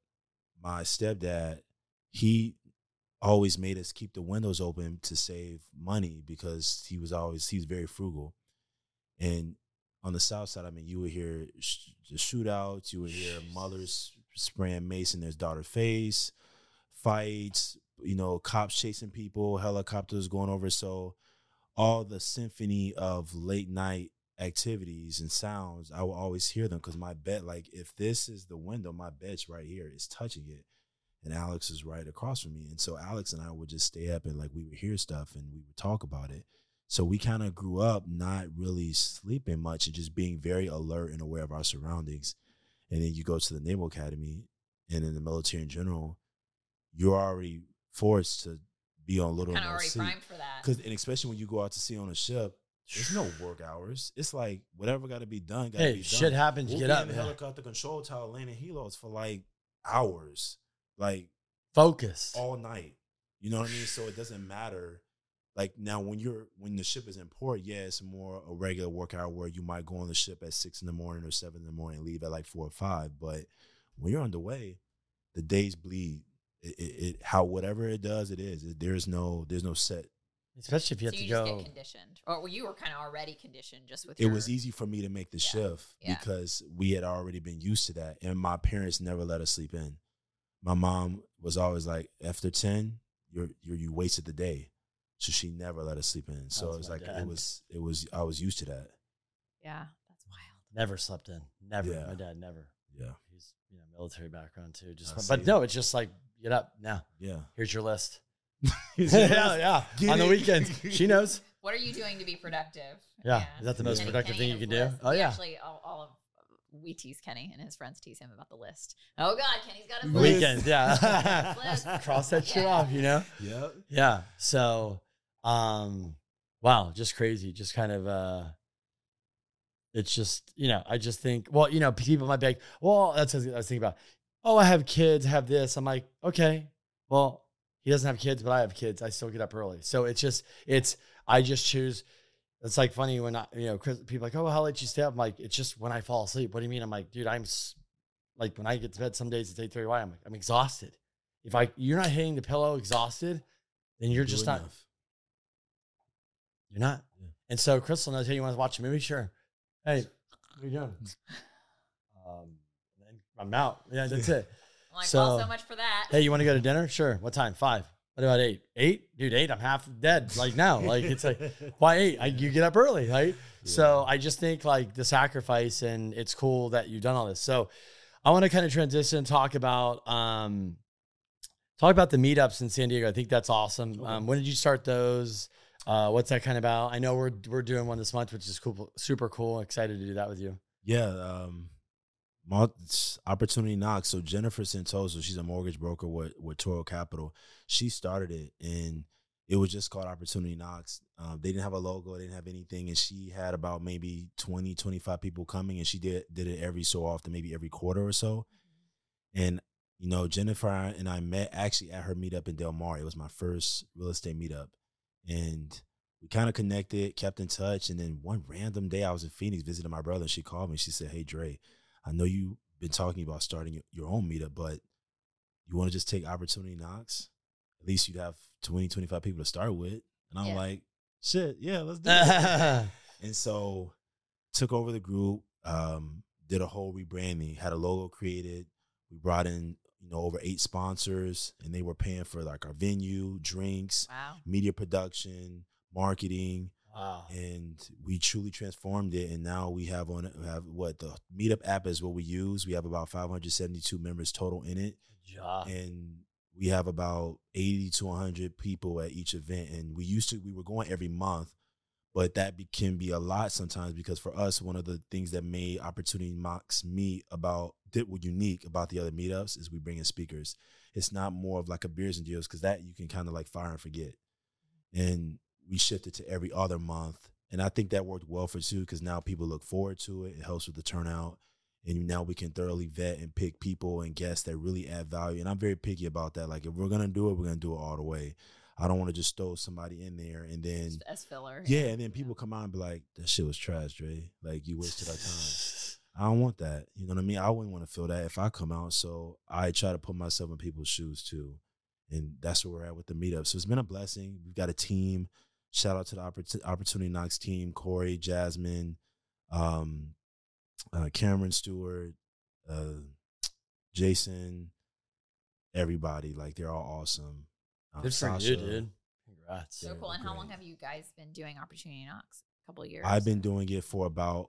my stepdad, he always made us keep the windows open to save money because he was always, he was very frugal. And on the South Side, I mean, you would hear sh- the shootouts. You would hear mothers spraying mace in their daughter's face, fights, you know, cops chasing people, helicopters going over. So all the symphony of late night activities and sounds, I will always hear them because my bed, like if this is the window, my bed's right here, it's touching it. And Alex is right across from me. And so Alex and I would just stay up and like we would hear stuff and we would talk about it. So we kind of grew up not really sleeping much and just being very alert and aware of our surroundings. And then you go to the Naval Academy and in the military in general, you're already forced to be on little kind of already primed for that. Cause, and especially when you go out to sea on a ship, there's no work hours. It's like whatever got to be done, got to hey, be done. Shit happens, we'll get up. We'll be in the helicopter control tower landing helos for like hours, like focus all night. You know what I mean? So it doesn't matter. Like now, when you're when the ship is in port, yeah, it's more a regular work hour where you might go on the ship at six in the morning or seven in the morning, and leave at like four or five. But when you're underway, the days bleed. It, it, it, how whatever it does, it is. It, there's no there's no set. Especially if you so have you to just go get conditioned, or you were kind of already conditioned just with. It your, was easy for me to make the yeah, shift yeah. because we had already been used to that, and my parents never let us sleep in. My mom was always like, "After ten, you're, you're you wasted the day," so she never let us sleep in. So it was like dad. it was it was I was used to that. Yeah, that's wild. Never slept in. Never. Yeah. My dad never. Yeah, he's you know military background too. Just I but no, it's just like get up now. Yeah, here's your list. yeah, yeah. Get on the weekends, she knows. What are you doing to be productive? Yeah, yeah. Is that the most and productive Kenny thing you can do? Oh yeah. Actually, all, all of we tease Kenny and his friends tease him about the list. Oh God, Kenny's got his list. Weekends, yeah. List. Cross that shit yeah. off, you know. Yeah, yeah. So, um, wow, just crazy. Just kind of, uh, it's just you know, I just think. Well, you know, people might be like, well, that's what I was thinking about. Oh, I have kids, I have this. I'm like, okay, well. He doesn't have kids, but I have kids. I still get up early. So it's just, it's, I just choose. It's like funny when I, you know, people are like, oh, how late you stay up? I'm like, it's just when I fall asleep. What do you mean? I'm like, dude, I'm like, when I get to bed, some days it's eight thirty. Why? I'm like, I'm exhausted. If I, you're not hitting the pillow exhausted, then you're just not, you're not. Yeah. And so Crystal knows, hey, you want to watch a movie? Sure. Hey, what are you doing? um, I'm out. Yeah, that's it. I'm like, so, well, so much for that. Hey, you want to go to dinner? Sure. What time? Five. What about eight? Eight? Dude, eight, I'm half dead. Like now, like it's like, why eight? I, you get up early, right? Yeah. So I just think like the sacrifice and it's cool that you've done all this. So I want to kind of transition, talk about, um, talk about the meetups in San Diego. I think that's awesome. Okay. Um, when did you start those? Uh, what's that kind of about? I know we're, we're doing one this month, which is cool, super cool. Excited to do that with you. Yeah. Um, Opportunity Knocks. So Jennifer Sentoso, she's a mortgage broker with, with Toro Capital. She started it, and it was just called Opportunity Knocks. Um, they didn't have a logo. They didn't have anything, and she had about maybe twenty, twenty-five people coming, and she did did it every so often, maybe every quarter or so. And, you know, Jennifer and I met actually at her meetup in Del Mar. It was my first real estate meetup, and we kind of connected, kept in touch. And then one random day I was in Phoenix visiting my brother, and she called me. She said, "Hey, Dre, I know you've been talking about starting your own meetup, but you want to just take Opportunity Knocks? At least you'd have twenty, twenty-five people to start with." And I'm yeah. like, shit, yeah, let's do it. And so took over the group, um, did a whole rebranding, had a logo created. We brought in, you know, over eight sponsors, and they were paying for like our venue, drinks, wow. media production, marketing. Wow. And we truly transformed it. And now we have on we have what the meetup app is what we use. We have about five hundred seventy-two members total in it. Good job. And we have about eighty to one hundred people at each event. And we used to, we were going every month, but that be, can be a lot sometimes, because for us, one of the things that made Opportunity Knocks me about, that were unique about the other meetups is we bring in speakers. It's not more of like a beers and deals, because that you can kind of like fire and forget. And we shifted to every other month. And I think that worked well for too, because now people look forward to it. It helps with the turnout. And now we can thoroughly vet and pick people and guests that really add value. And I'm very picky about that. Like, if we're going to do it, we're going to do it all the way. I don't want to just throw somebody in there and then just as filler. Yeah, and then people yeah. come out and be like, "That shit was trash, Dre. Like, you wasted our time." I don't want that. You know what I mean? I wouldn't want to feel that if I come out. So I try to put myself in people's shoes too. And that's where we're at with the meetup. So it's been a blessing. We've got a team. Shout out to the Opportunity Knocks team, Corey, Jasmine, um, Uh, Cameron Stewart, uh, Jason, everybody. Like, they're all awesome. Um, Good for you, dude. Congrats. So cool. And how long have you guys been doing Opportunity Knocks? A couple of years. I've been doing it for about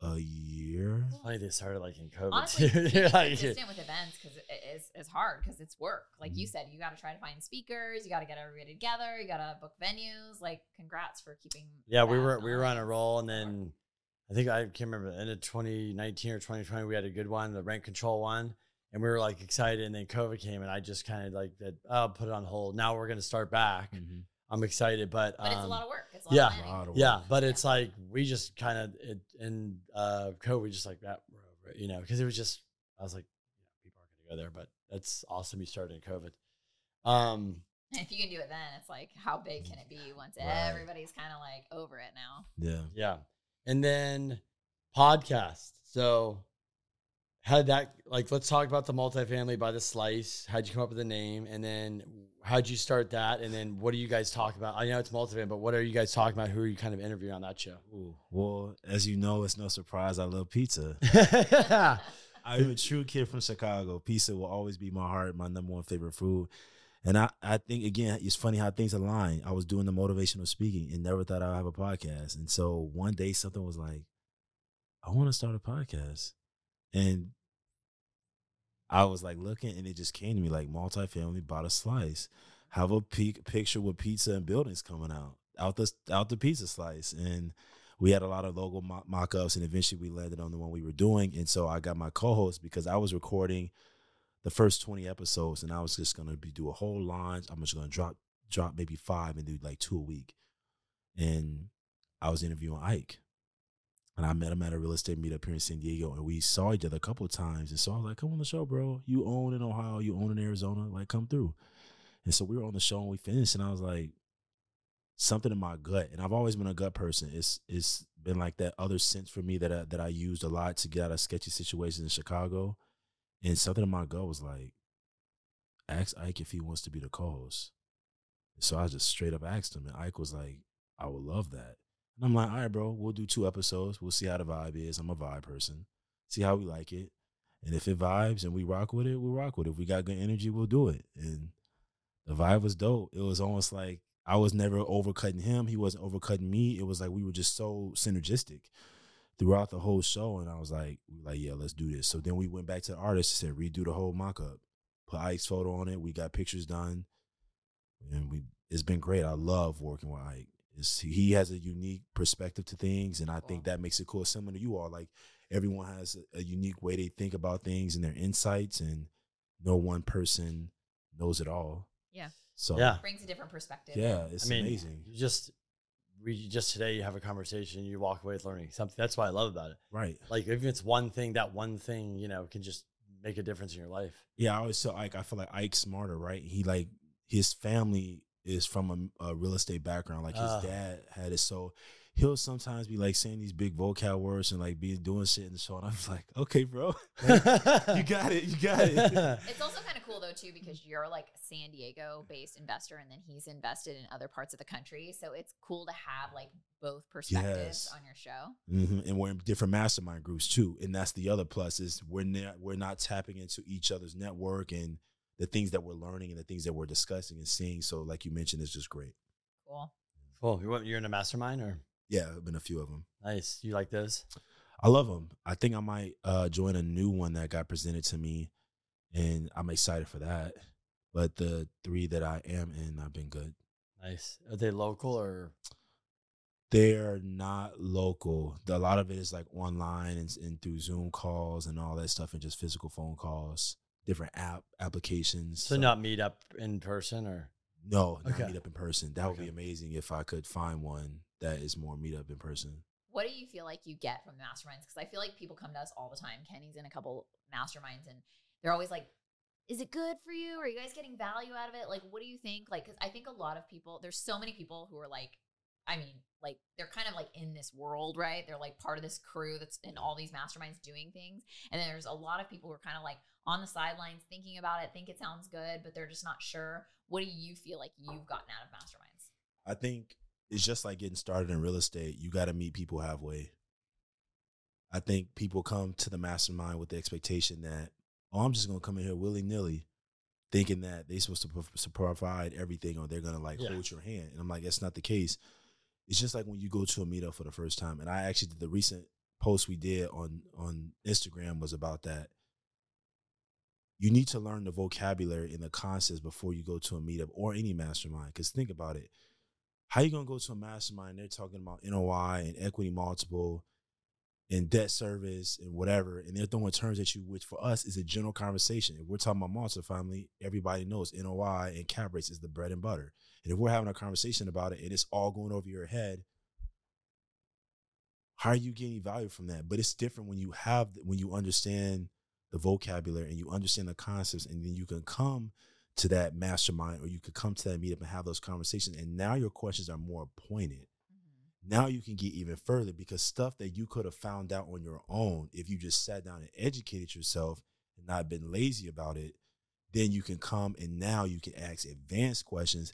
a year. Probably they started like in COVID. Honestly, too. You're like, consistent with events, because it is it's hard, because it's work. Like mm-hmm. you said, you got to try to find speakers. You got to get everybody together. You got to book venues. Like, congrats for keeping. Yeah, we were we were on a roll, and then. I think I can't remember the end of twenty nineteen or twenty twenty. We had a good one, the rent control one, and we were like excited. And then COVID came, and I just kind of like that. I'll put it on hold. Now we're gonna start back. Mm-hmm. I'm excited, but but um, it's a lot of work. It's a lot yeah, of a lot of yeah. But yeah. it's like we just kind of in uh, COVID, just like that, you know, because it was just I was like, yeah, people aren't gonna go there, but that's awesome. You started in COVID. Um, if you can do it, then it's like, how big can it be once right. everybody's kind of like over it now? Yeah, yeah. And then podcast. So how did that, like, let's talk about the Multifamily by the Slice. How'd you come up with the name? And then how'd you start that? And then what do you guys talk about? I know it's Multifamily, but what are you guys talking about? Who are you kind of interviewing on that show? Ooh, well, as you know, it's no surprise. I love pizza. I'm a true kid from Chicago. Pizza will always be my heart, my number one favorite food. And I, I think, again, it's funny how things align. I was doing the motivational speaking and never thought I'd have a podcast. And so one day something was like, I want to start a podcast. And I was like looking, and it just came to me like, Multifamily by the Slice. Have a peak picture with pizza and buildings coming out, out the, out the pizza slice. And we had a lot of logo mock-ups, and eventually we landed on the one we were doing. And so I got my co-host, because I was recording the first twenty episodes, and I was just gonna be do a whole launch. I'm just gonna drop drop maybe five and do like two a week. And I was interviewing Ike, and I met him at a real estate meetup here in San Diego, and we saw each other a couple of times. And so I was like, "Come on the show, bro. You own in Ohio, you own in Arizona. Like, come through." And so we were on the show, and we finished, and I was like, something in my gut, and I've always been a gut person. It's it's been like that other sense for me that I, that I used a lot to get out of sketchy situations in Chicago. And something in my gut was like, ask Ike if he wants to be the co-host. So I just straight up asked him, and Ike was like, I would love that. And I'm like, all right, bro, we'll do two episodes. We'll see how the vibe is. I'm a vibe person. See how we like it. And if it vibes and we rock with it, we'll rock with it. If we got good energy, we'll do it. And the vibe was dope. It was almost like I was never overcutting him. He wasn't overcutting me. It was like we were just so synergistic throughout the whole show. And I was like, like, yeah, let's do this. So then we went back to the artist and said, redo the whole mock-up. Put Ike's photo on it. We got pictures done. And we it's been great. I love working with Ike. It's, he has a unique perspective to things, and I cool. think that makes it cool. Similar to you all, like, everyone has a, a unique way they think about things and their insights, and no one person knows it all. Yeah. So yeah. it brings a different perspective. Yeah, it's I mean, amazing. You just... We just today you have a conversation, you walk away with learning something. That's what I love about it. Right. Like, if it's one thing, that one thing, you know, can just make a difference in your life. Yeah, I always tell Ike, I feel like Ike's smarter, right? He like his family is from a, a real estate background. Like, his uh. dad had it. So he'll sometimes be, like, saying these big vocab words and, like, be doing shit in the show. And I'm like, okay, bro. Like, you got it. You got it. It's also kind of cool, though, too, because you're, like, a San Diego-based investor, and then he's invested in other parts of the country. So it's cool to have, like, both perspectives yes. on your show. Mm-hmm. And we're in different mastermind groups, too. And that's the other plus, is we're not, we're not tapping into each other's network and the things that we're learning and the things that we're discussing and seeing. So like you mentioned, it's just great. Cool. Cool. You're, you're in a mastermind, or? Yeah, I've been a few of them. Nice. You like those? I love them. I think I might uh, join a new one that got presented to me, and I'm excited for that. But the three that I am in, I've been good. Nice. Are they local or? They're not local. The, a lot of it is like online and, and through Zoom calls and all that stuff, and just physical phone calls. Different app applications. So, so not meet up in person, or? No, not okay. meet up in person. That would okay. be amazing if I could find one that is more meet up in person. What do you feel like you get from masterminds? Because I feel like people come to us all the time. Kenny's in a couple masterminds, and they're always like, is it good for you? Are you guys getting value out of it? Like, what do you think? Like, because I think a lot of people, there's so many people who are like, I mean, like, they're kind of like in this world, right? They're like part of this crew that's in all these masterminds doing things. And then there's a lot of people who are kind of like on the sidelines thinking about it, think it sounds good, but they're just not sure. What do you feel like you've gotten out of masterminds? I think it's just like getting started in real estate. You got to meet people halfway. I think people come to the mastermind with the expectation that, oh, I'm just going to come in here willy-nilly, thinking that they're supposed to pro- provide everything, or they're going to like yeah. hold your hand. And I'm like, that's not the case. It's just like when you go to a meetup for the first time. And I actually did the recent post we did on, on Instagram was about that. You need to learn the vocabulary and the concepts before you go to a meetup or any mastermind. Because think about it. How are you going to go to a mastermind? They're talking about N O I and equity multiple and debt service and whatever. And they're throwing terms at you, which for us is a general conversation. If we're talking about multifamily, everybody knows N O I and cap rates is the bread and butter. And if we're having a conversation about it and it's all going over your head, how are you getting value from that? But it's different when you have, when you understand the vocabulary and you understand the concepts, and then you can come to that mastermind, or you could come to that meetup and have those conversations. And now your questions are more pointed. Mm-hmm. Now you can get even further, because stuff that you could have found out on your own, if you just sat down and educated yourself and not been lazy about it, then you can come and now you can ask advanced questions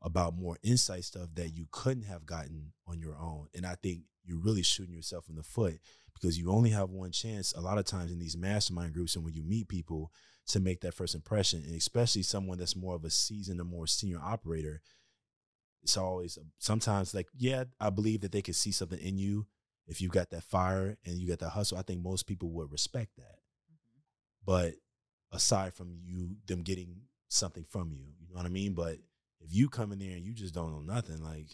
about more insight stuff that you couldn't have gotten on your own. And I think you're really shooting yourself in the foot, because you only have one chance a lot of times in these mastermind groups and when you meet people to make that first impression. And especially someone that's more of a seasoned or more senior operator, it's always sometimes like, yeah, I believe that they could see something in you if you've got that fire and you got that hustle. I think most people would respect that. Mm-hmm. But aside from you, them getting something from you, you know what I mean? But if you come in there and you just don't know nothing, like,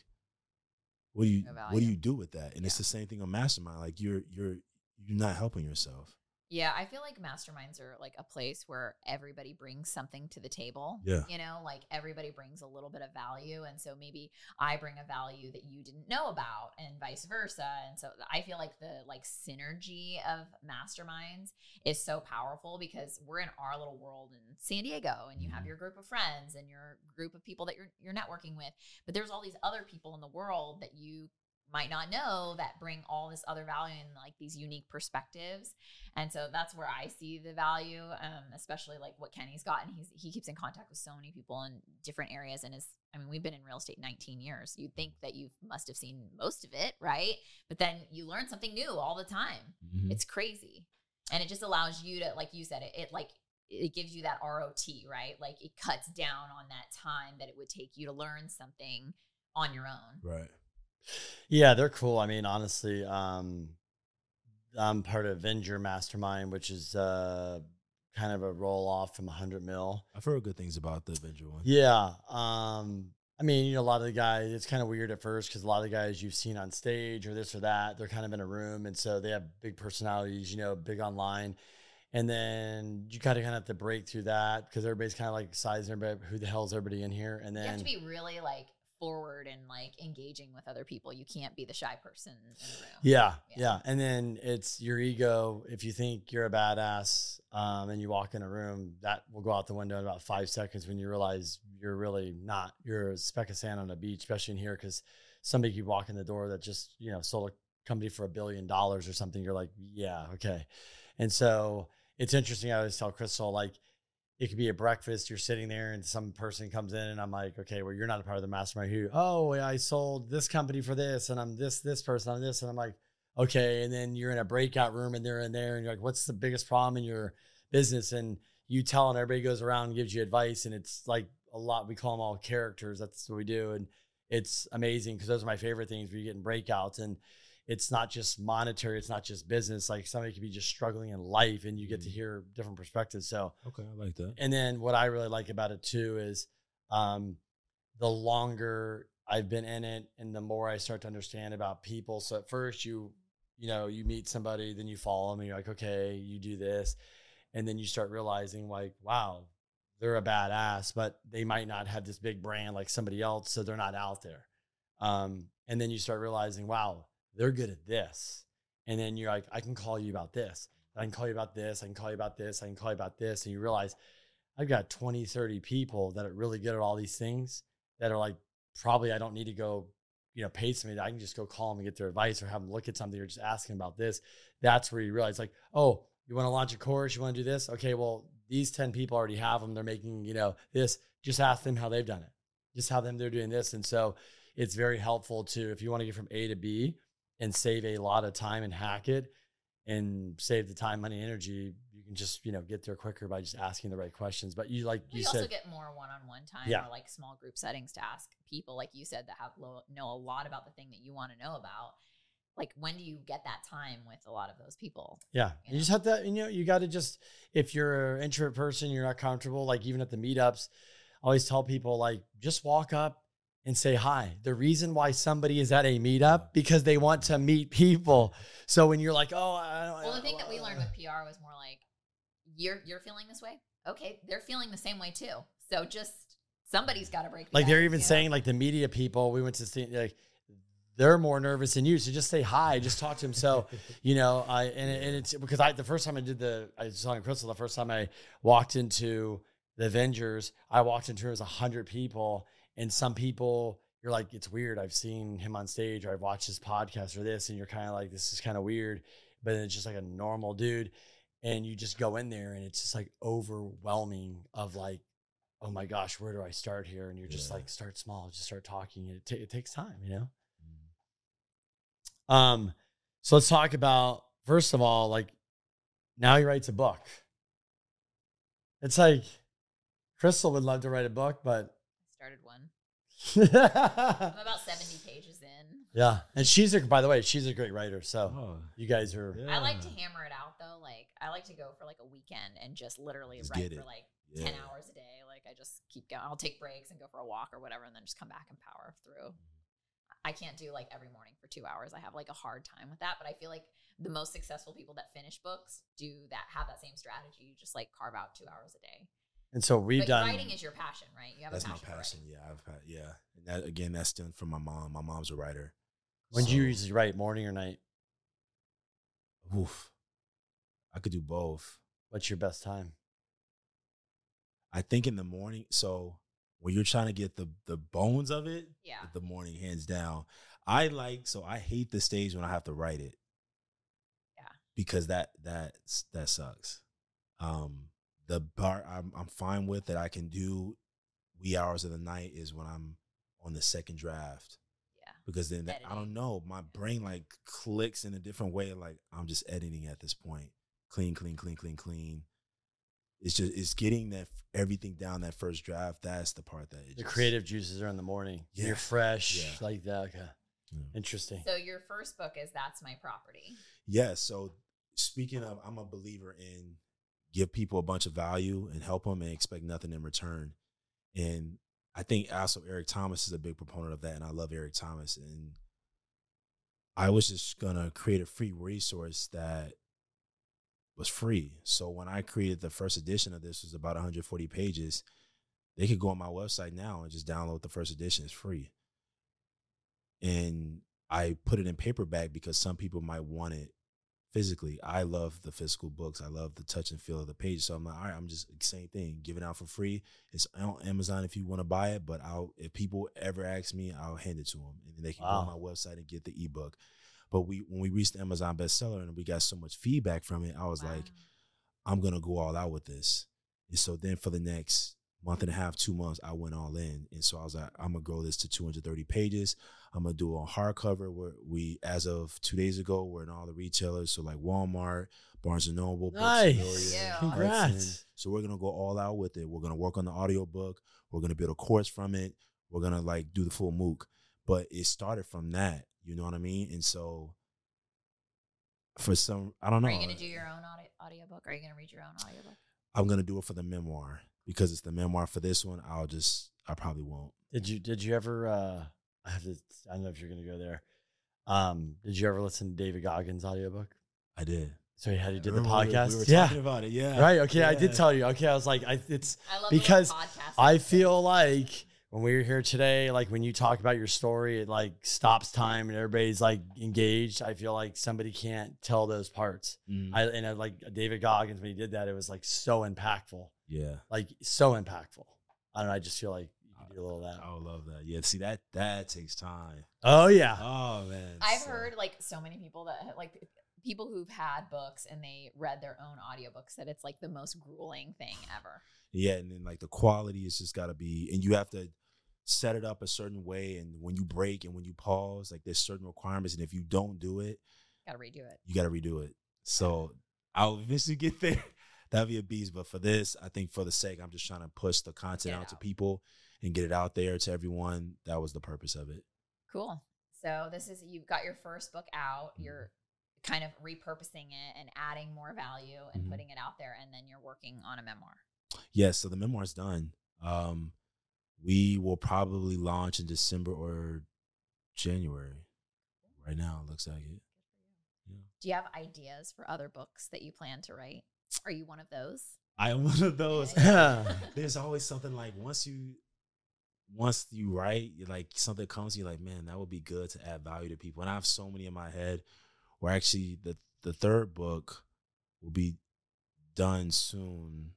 what do you no what do you do with that? And yeah. it's the same thing on mastermind. Like, you're you're you're not helping yourself. Yeah, I feel like masterminds are like a place where everybody brings something to the table. Yeah. You know, like everybody brings a little bit of value. And so maybe I bring a value that you didn't know about, and vice versa. And so I feel like the like synergy of masterminds is so powerful, because we're in our little world in San Diego, and you mm-hmm. have your group of friends and your group of people that you're you're networking with. But there's all these other people in the world that you might not know that bring all this other value and like these unique perspectives. And so that's where I see the value, um, especially like what Kenny's gotten. He's, he keeps in contact with so many people in different areas. And is, I mean, we've been in real estate nineteen years. You'd think that you must've seen most of it, right? But then you learn something new all the time. Mm-hmm. It's crazy. And it just allows you to, like you said, it, it like, it gives you that R O T, right? Like it cuts down on that time that it would take you to learn something on your own. Right. Yeah, they're cool. I mean, honestly, um, I'm part of Venger Mastermind, which is uh, kind of a roll off from one hundred mil. I've heard good things about the Venger one. Yeah. Um, I mean, you know, a lot of the guys, it's kind of weird at first, because a lot of the guys you've seen on stage or this or that, they're kind of in a room. And so they have big personalities, you know, big online. And then you kind of kind of have to break through that, because everybody's kind of like sizing everybody. Who the hell is everybody in here? And then you have to be really like forward and like engaging with other people. You can't be the shy person in the room. Yeah, yeah. yeah. And then it's your ego. If you think you're a badass um, and you walk in a room, that will go out the window in about five seconds when you realize you're really not. You're a speck of sand on a beach, especially in here, because somebody could walk in the door that just, you know, sold a company for a billion dollars or something. You're like, yeah, okay. And so it's interesting. I always tell Crystal, like, it could be a breakfast. You're sitting there and some person comes in and I'm like, okay, well, you're not a part of the mastermind. Who? Oh, I sold this company for this and I'm this, this person on this. And I'm like, okay. And then you're in a breakout room and they're in there and you're like, what's the biggest problem in your business? And you tell and everybody goes around and gives you advice. And it's like a lot, we call them all characters. That's what we do. And it's amazing because those are my favorite things where you get in breakouts and it's not just monetary. It's not just business. Like somebody could be just struggling in life and you get to hear different perspectives. So, okay, I like that. And then what I really like about it too is um, the longer I've been in it and the more I start to understand about people. So at first you, you know, you meet somebody, then you follow them and you're like, okay, you do this. And then you start realizing like, wow, they're a badass, but they might not have this big brand like somebody else. So they're not out there. Um, and then you start realizing, wow, they're good at this. And then you're like, I can call you about this. I can call you about this. I can call you about this. I can call you about this. And you realize I've got twenty, thirty people that are really good at all these things that are like, probably I don't need to go, you know, pay somebody. I can just go call them and get their advice or have them look at something or just ask them about this. That's where you realize like, oh, you want to launch a course? You want to do this? Okay, well, these ten people already have them. They're making, you know, this. Just ask them how they've done it. Just how them they're doing this. And so it's very helpful to, if you want to get from A to B, and save a lot of time and hack it and save the time, money, energy. You can just, you know, get there quicker by just asking the right questions. But you like you, you said, also get more one-on-one time yeah. or like small group settings to ask people, like you said, that have lo- know a lot about the thing that you want to know about. Like, when do you get that time with a lot of those people? Yeah. You, know? you just have to, you know, you got to just, if you're an introvert person, you're not comfortable. Like even at the meetups, I always tell people like, just walk up and say hi. The reason why somebody is at a meetup because they want to meet people. So when you're like, oh, I don't, well, the thing uh, that we learned with P R was more like, you're you're feeling this way. Okay, they're feeling the same way too. So just somebody's got to break. Like they're even saying, like the media people, we went to see, like they're more nervous than you. So just say hi, just talk to them. So you know, I and, and it's because I the first time I did the I was on Crystal the first time I walked into the Avengers, I walked into it was a hundred people. And some people, you're like, it's weird. I've seen him on stage or I've watched his podcast or this. And you're kind of like, this is kind of weird. But it's just like a normal dude. And you just go in there and it's just like overwhelming of like, oh my gosh, where do I start here? And you're just yeah. like, start small, just start talking. It, t- it takes time, you know? Mm-hmm. Um, so let's talk about, first of all, like now he writes a book. It's like Crystal would love to write a book, but started one. I'm about seventy pages in. Yeah. And she's a, by the way, she's a great writer. So oh, you guys are. Yeah. I like to hammer it out though. Like I like to go for like a weekend and just literally just write for like yeah. ten hours a day. Like I just keep going. I'll take breaks and go for a walk or whatever and then just come back and power through. I can't do like every morning for two hours. I have like a hard time with that, but I feel like the most successful people that finish books do that, have that same strategy. You just like carve out two hours a day. And so we've but done. Writing is your passion, right? You have that's a passion. That's my passion. Yeah, I've had, yeah. And that, again, that stemmed from my mom. My mom's a writer. When so, do you usually write, morning or night? Oof, I could do both. What's your best time? I think in the morning. So when you're trying to get the the bones of it, yeah, the morning hands down. I like. So I hate the stage when I have to write it. Yeah. Because that that that sucks. Um. The part I'm, I'm fine with that I can do wee hours of the night is when I'm on the second draft. Yeah. Because then that, I don't know, my brain like clicks in a different way. Like I'm just editing at this point. Clean, clean, clean, clean, clean. It's just, it's getting that everything down that first draft. That's the part that it the just, creative juices are in the morning. Yeah. You're fresh yeah. like that. Okay. Yeah. Interesting. So your first book is That's My Property. Yeah. So speaking of, I'm a believer in give people a bunch of value and help them and expect nothing in return. And I think also Eric Thomas is a big proponent of that. And I love Eric Thomas. And I was just going to create a free resource that was free. So when I created the first edition of this, it was about one hundred forty pages. They could go on my website now and just download the first edition. It's free. And I put it in paperback because some people might want it physically. I love the physical books. I love the touch and feel of the page. So I'm like, all right, I'm just, same thing, giving out for free. It's on Amazon if you want to buy it, but I'll, if people ever ask me, I'll hand it to them, and they can wow. go on my website and get the ebook. But we, when we reached the Amazon bestseller and we got so much feedback from it, I was wow. like, I'm going to go all out with this. And so then for the next month and a half, two months, I went all in. And so I was like, I'm going to grow this to two hundred thirty pages. I'm going to do it on hardcover. Where we, as of two days ago, we're in all the retailers. So like Walmart, Barnes and Noble. Nice. Yeah. Congrats. So we're going to go all out with it. We're going to work on the audiobook. We're going to build a course from it. We're going to like do the full MOOC. But it started from that. You know what I mean? And so for some, I don't know. Are you going to do your own audi- audiobook? Are you going to read your own audiobook? I'm going to do it for the memoir. Because it's the memoir for this one, I'll just, I probably won't. Did you, did you ever, uh, I have to, I don't know if you're going to go there. Um, did you ever listen to David Goggins' audiobook? I did. So how you did the podcast? We were, we were yeah. talking about it, yeah. Right, okay, yeah. I did tell you. Okay, I was like, I, it's I love because I feel like when we were here today, like when you talk about your story, it like stops time and everybody's like engaged. I feel like somebody can't tell those parts. Mm. I And I, like David Goggins, when he did that, it was like so impactful. Yeah. Like so impactful. I don't know. I just feel like you can do a little of that. I would love that. Yeah. See, that that takes time. Oh yeah. Oh man. I've so. heard like so many people that like people who've had books and they read their own audiobooks that it's like the most grueling thing ever. Yeah. And then like the quality is just gotta be, and you have to set it up a certain way. And when you break and when you pause, like there's certain requirements. And if you don't do it, gotta redo it. You gotta redo it. So I'll eventually get there. That'd be a beast. But for this, I think for the sake, I'm just trying to push the content out, out to people and get it out there to everyone. That was the purpose of it. Cool. So this is, you've got your first book out. Mm-hmm. You're kind of repurposing it and adding more value and mm-hmm. putting it out there. And then you're working on a memoir. Yes. Yeah, so the memoir is done. Um, we will probably launch in December or January. Right now, it looks like it. Yeah. Do you have ideas for other books that you plan to write? Are you one of those? I am one of those. Yeah. There's always something like once you, once you write, like something comes, you're like, man, that would be good to add value to people. And I have so many in my head. Where actually the the third book will be done soon,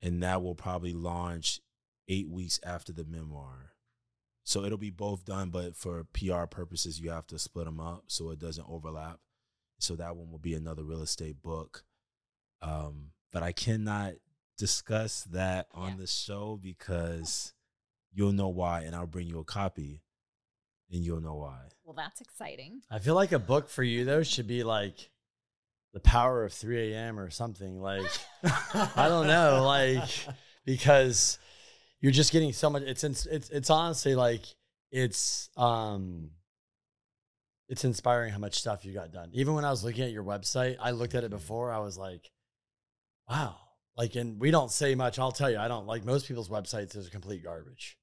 and that will probably launch eight weeks after the memoir. So it'll be both done, but for P R purposes, you have to split them up so it doesn't overlap. So that one will be another real estate book. Um, but I cannot discuss that on yeah. the show because you'll know why, and I'll bring you a copy and you'll know why. Well, that's exciting. I feel like a book for you though should be like The Power of three a.m. or something. Like, I don't know, like, because you're just getting so much. It's, it's, it's honestly like it's, um, it's inspiring how much stuff you got done. Even when I was looking at your website, I looked at it before. I was like, wow. Like, and we don't say much. I'll tell you, I don't like most people's websites is complete garbage.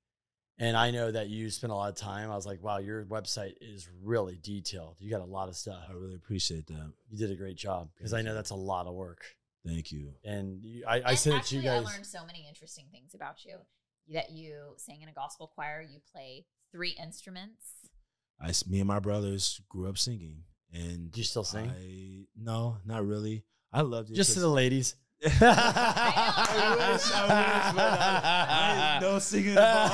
And I know that you spend a lot of time. I was like, wow, your website is really detailed. You got a lot of stuff. I really appreciate that. You did a great job because I know that's a lot of work. Thank you. And you, I, I and said actually, it to you guys. I learned so many interesting things about you that you sang in a gospel choir. You play three instruments. I, me and my brothers grew up singing. And do you still sing? I, no, not really. I loved it. Just to the ladies. I wish, I wish, but I, I didn't know singing at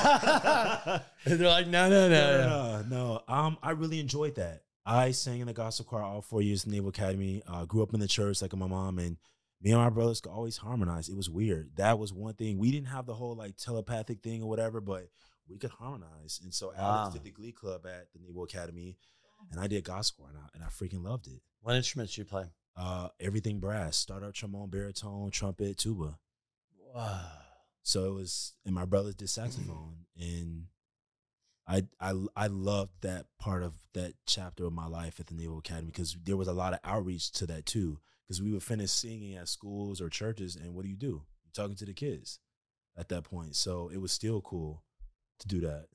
all. And they're like, no, no, no, no, no, no. Um, I really enjoyed that. I sang in the gospel choir all four years in the Naval Academy. Uh, grew up in the church, like my mom, and me and my brothers could always harmonize. It was weird. That was one thing. We didn't have the whole like telepathic thing or whatever, but we could harmonize. And so Alex wow. did the Glee Club at the Naval Academy, and I did gospel choir, and I, and I freaking loved it. What instruments do you play? Uh, everything brass, startup trombone, baritone, trumpet, tuba. Wow. So it was, and my brothers did saxophone, and I, I, I loved that part of that chapter of my life at the Naval Academy because there was a lot of outreach to that too. Because we would finish singing at schools or churches, and what do you do? You're talking to the kids at that point. So it was still cool to do that.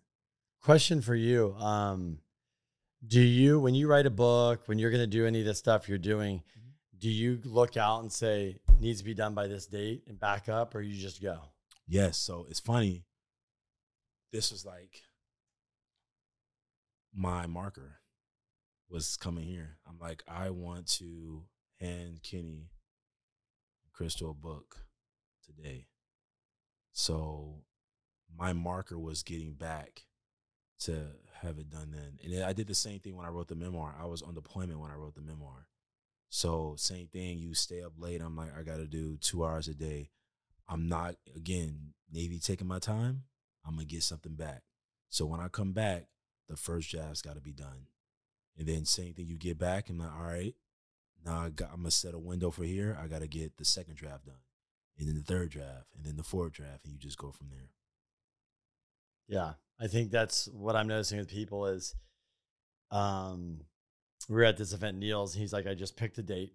Question for you. Um, do you, when you write a book, when you're going to do any of this stuff you're doing, do you look out and say, needs to be done by this date and back up, or you just go? Yes. So it's funny. This was like my marker was coming here. I'm like, I want to hand Kenny and Crystal a book today. So my marker was getting back to have it done then. And I did the same thing when I wrote the memoir. I was on deployment when I wrote the memoir. So same thing, you stay up late. I'm like, I got to do two hours a day. I'm not, again, Navy taking my time. I'm going to get something back. So when I come back, the first draft's got to be done. And then same thing, you get back, and I'm like, all right, now I got, I'm going to set a window for here. I got to get the second draft done, and then the third draft, and then the fourth draft, and you just go from there. Yeah, I think that's what I'm noticing with people is um, we were at this event, Neil's, he's like, I just picked a date.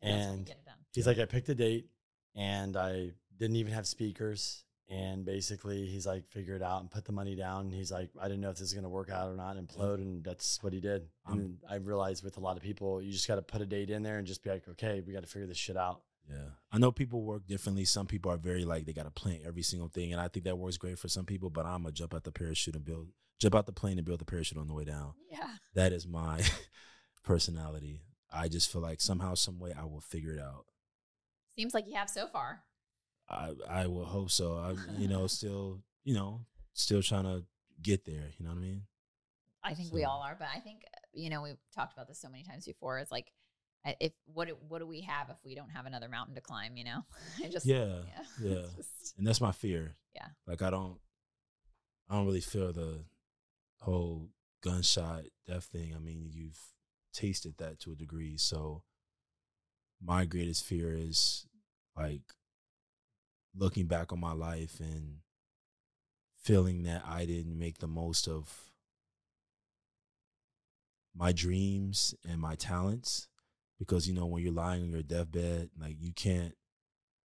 And he's like, I picked a date, and I didn't even have speakers. And basically, he's like, figure it out and put the money down. And he's like, I didn't know if this is going to work out or not, implode. And that's what he did. And I'm, I realized with a lot of people, you just got to put a date in there and just be like, okay, we got to figure this shit out. Yeah. I know people work differently. Some people are very like, they got to plan every single thing. And I think that works great for some people, but I'm going to jump out the parachute and build, jump out the plane and build the parachute on the way down. Yeah. That is my personality. I just feel like somehow, some way I will figure it out. Seems like you have so far. I, I will hope so. I, you know, still, you know, still trying to get there. You know what I mean? I think so. We all are, but I think, you know, we've talked about this so many times before. It's like, if what what do we have if we don't have another mountain to climb? You know, I just yeah, yeah, yeah. Just, and that's my fear. Yeah, like I don't, I don't really feel the whole gunshot death thing. I mean, you've tasted that to a degree. So my greatest fear is like, looking back on my life and feeling that I didn't make the most of my dreams and my talents, because, you know, when you're lying on your deathbed, like you can't,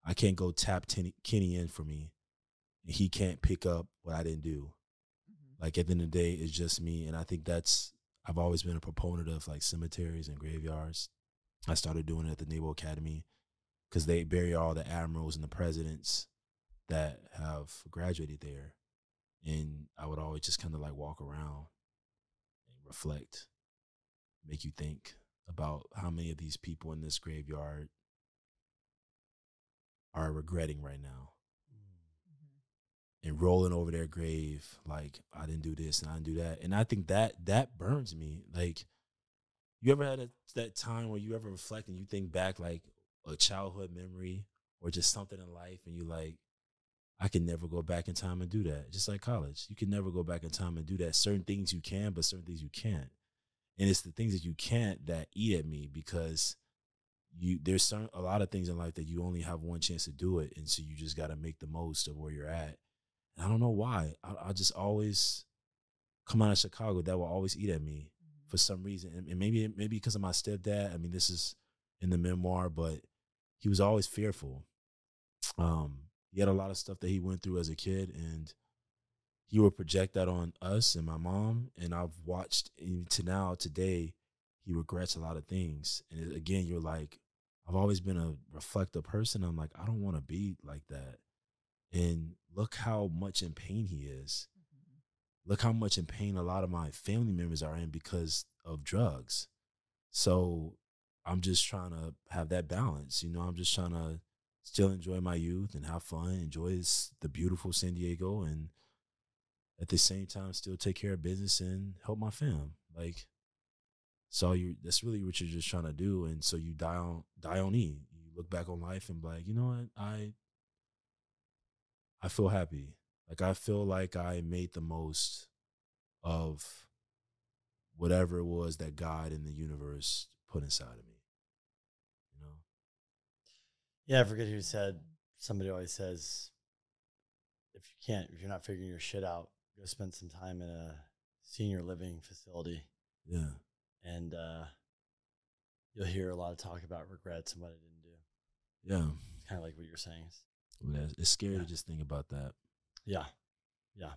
I can't go tap ten, Kenny in for me. And he can't pick up what I didn't do. Mm-hmm. Like at the end of the day, it's just me. And I think that's, I've always been a proponent of like cemeteries and graveyards. I started doing it at the Naval Academy, because they bury all the admirals and the presidents that have graduated there. And I would always just kind of like walk around and reflect, make you think about how many of these people in this graveyard are regretting right now. Mm-hmm. And rolling over their grave like, I didn't do this and I didn't do that. And I think that that burns me. Like, you ever had a, that time where you ever reflect and you think back like, a childhood memory or just something in life, and you like, I can never go back in time and do that. Just like college, you can never go back in time and do that. Certain things you can, but certain things you can't. And it's the things that you can't that eat at me, because you there's certain, a lot of things in life that you only have one chance to do it, and so you just got to make the most of where you're at. And I don't know why. I, I just always come out of Chicago. That will always eat at me for some reason, and, and maybe maybe because of my stepdad. I mean, this is in the memoir, but he was always fearful. Um, he had a lot of stuff that he went through as a kid, and he would project that on us and my mom. And I've watched, even to now, today, he regrets a lot of things. And it, again, you're like, I've always been a reflective person. I'm like, I don't want to be like that. And look how much in pain he is. Mm-hmm. Look how much in pain a lot of my family members are in because of drugs. So I'm just trying to have that balance. You know, I'm just trying to still enjoy my youth and have fun, enjoy this, the beautiful San Diego, and at the same time still take care of business and help my fam. Like, so you that's really what you're just trying to do. And so you die on die on E. You look back on life and be like, you know what? I I feel happy. Like, I feel like I made the most of whatever it was that God and the universe put inside of me. Yeah, I forget who said, somebody always says, if you can't, if you're not figuring your shit out, go spend some time in a senior living facility. Yeah. And uh, you'll hear a lot of talk about regrets and what I didn't do. Yeah. It's kind of like what you're saying. Yeah, it's scary yeah. to just think about that. Yeah. Yeah.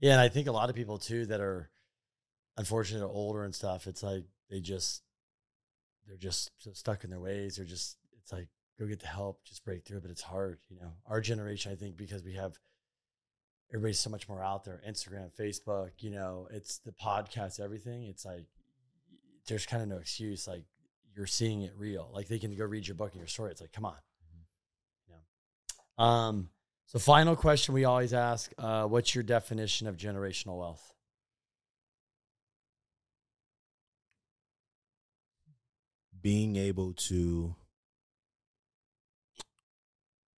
Yeah, and I think a lot of people, too, that are unfortunate or older and stuff, it's like they just, they're just so stuck in their ways. They're just, it's like, go get the help, just break through, but it's hard, you know. Our generation, I think, because we have everybody's so much more out there, Instagram, Facebook, you know, it's the podcast, everything. It's like, there's kind of no excuse. Like, you're seeing it real. Like, they can go read your book and your story. It's like, come on. Mm-hmm. Yeah. Um, so final question we always ask, uh, what's your definition of generational wealth? Being able to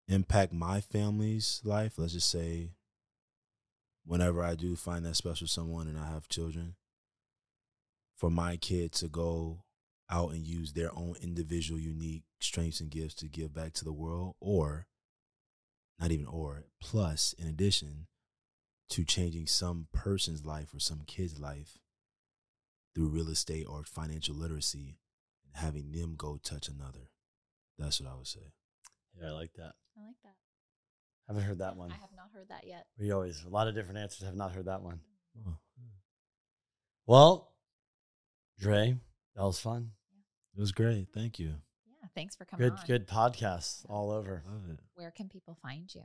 impact my family's life, let's just say, whenever I do find that special someone and I have children, for my kid to go out and use their own individual unique strengths and gifts to give back to the world, or not even or, plus, in addition to changing some person's life or some kid's life through real estate or financial literacy, and having them go touch another. That's what I would say. Yeah, I like that. I like that. I haven't heard that one. I have not heard that yet. We always, a lot of different answers, have not heard that one. Oh. Well, Dre, that was fun. It was great. Thank you. Yeah, thanks for coming good, on. Good podcasts all over. Love it. Where can people find you?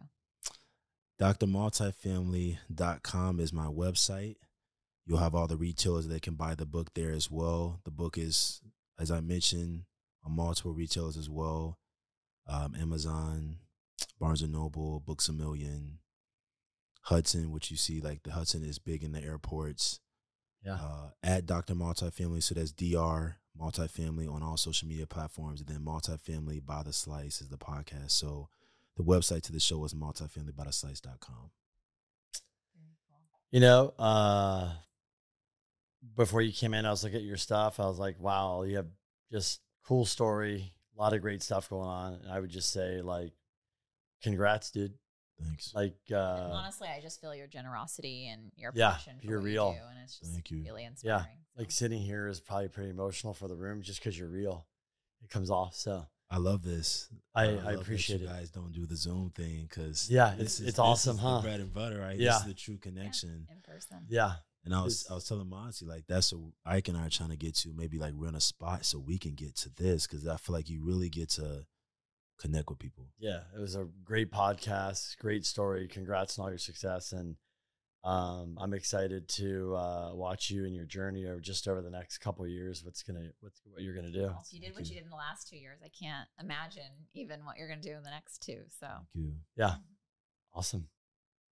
Dr Multifamily dot com is my website. You'll have all the retailers that can buy the book there as well. The book is, as I mentioned, on multiple retailers as well. Um, Amazon, Barnes and Noble, Books a Million, Hudson, which you see, like the Hudson is big in the airports. Yeah. Uh, at Doctor Multifamily, so that's D R Multifamily on all social media platforms, and then Multifamily by the Slice is the podcast. So the website to the show is multifamily by the slice dot com. You know, uh, before you came in, I was looking at your stuff. I was like, wow, you have just cool story, a lot of great stuff going on. And I would just say, like, congrats, dude. Thanks. Like, uh, honestly, I just feel your generosity and your yeah, passion for you're what real. You do, and it's just Thank you. Really inspiring. Yeah. So. Like, sitting here is probably pretty emotional for the room just because you're real. It comes off. So I love this. I, I, love I appreciate you it. You guys don't do the Zoom thing because yeah, it's, is, it's awesome, huh? Bread and butter, right? Yeah. This is the true connection. Yeah, in person. Yeah. And I was, I was telling Monty, like, that's what Ike and I are trying to get to, maybe like rent a spot so we can get to this, because I feel like you really get to connect with people. Yeah, it was a great podcast, great story. Congrats on all your success. And um, I'm excited to uh, watch you and your journey over just over the next couple of years, what's gonna, what's, what you're going to do. You did what you did in the last two years. I can't imagine even what you're going to do in the next two. So, Thank you. Yeah, awesome.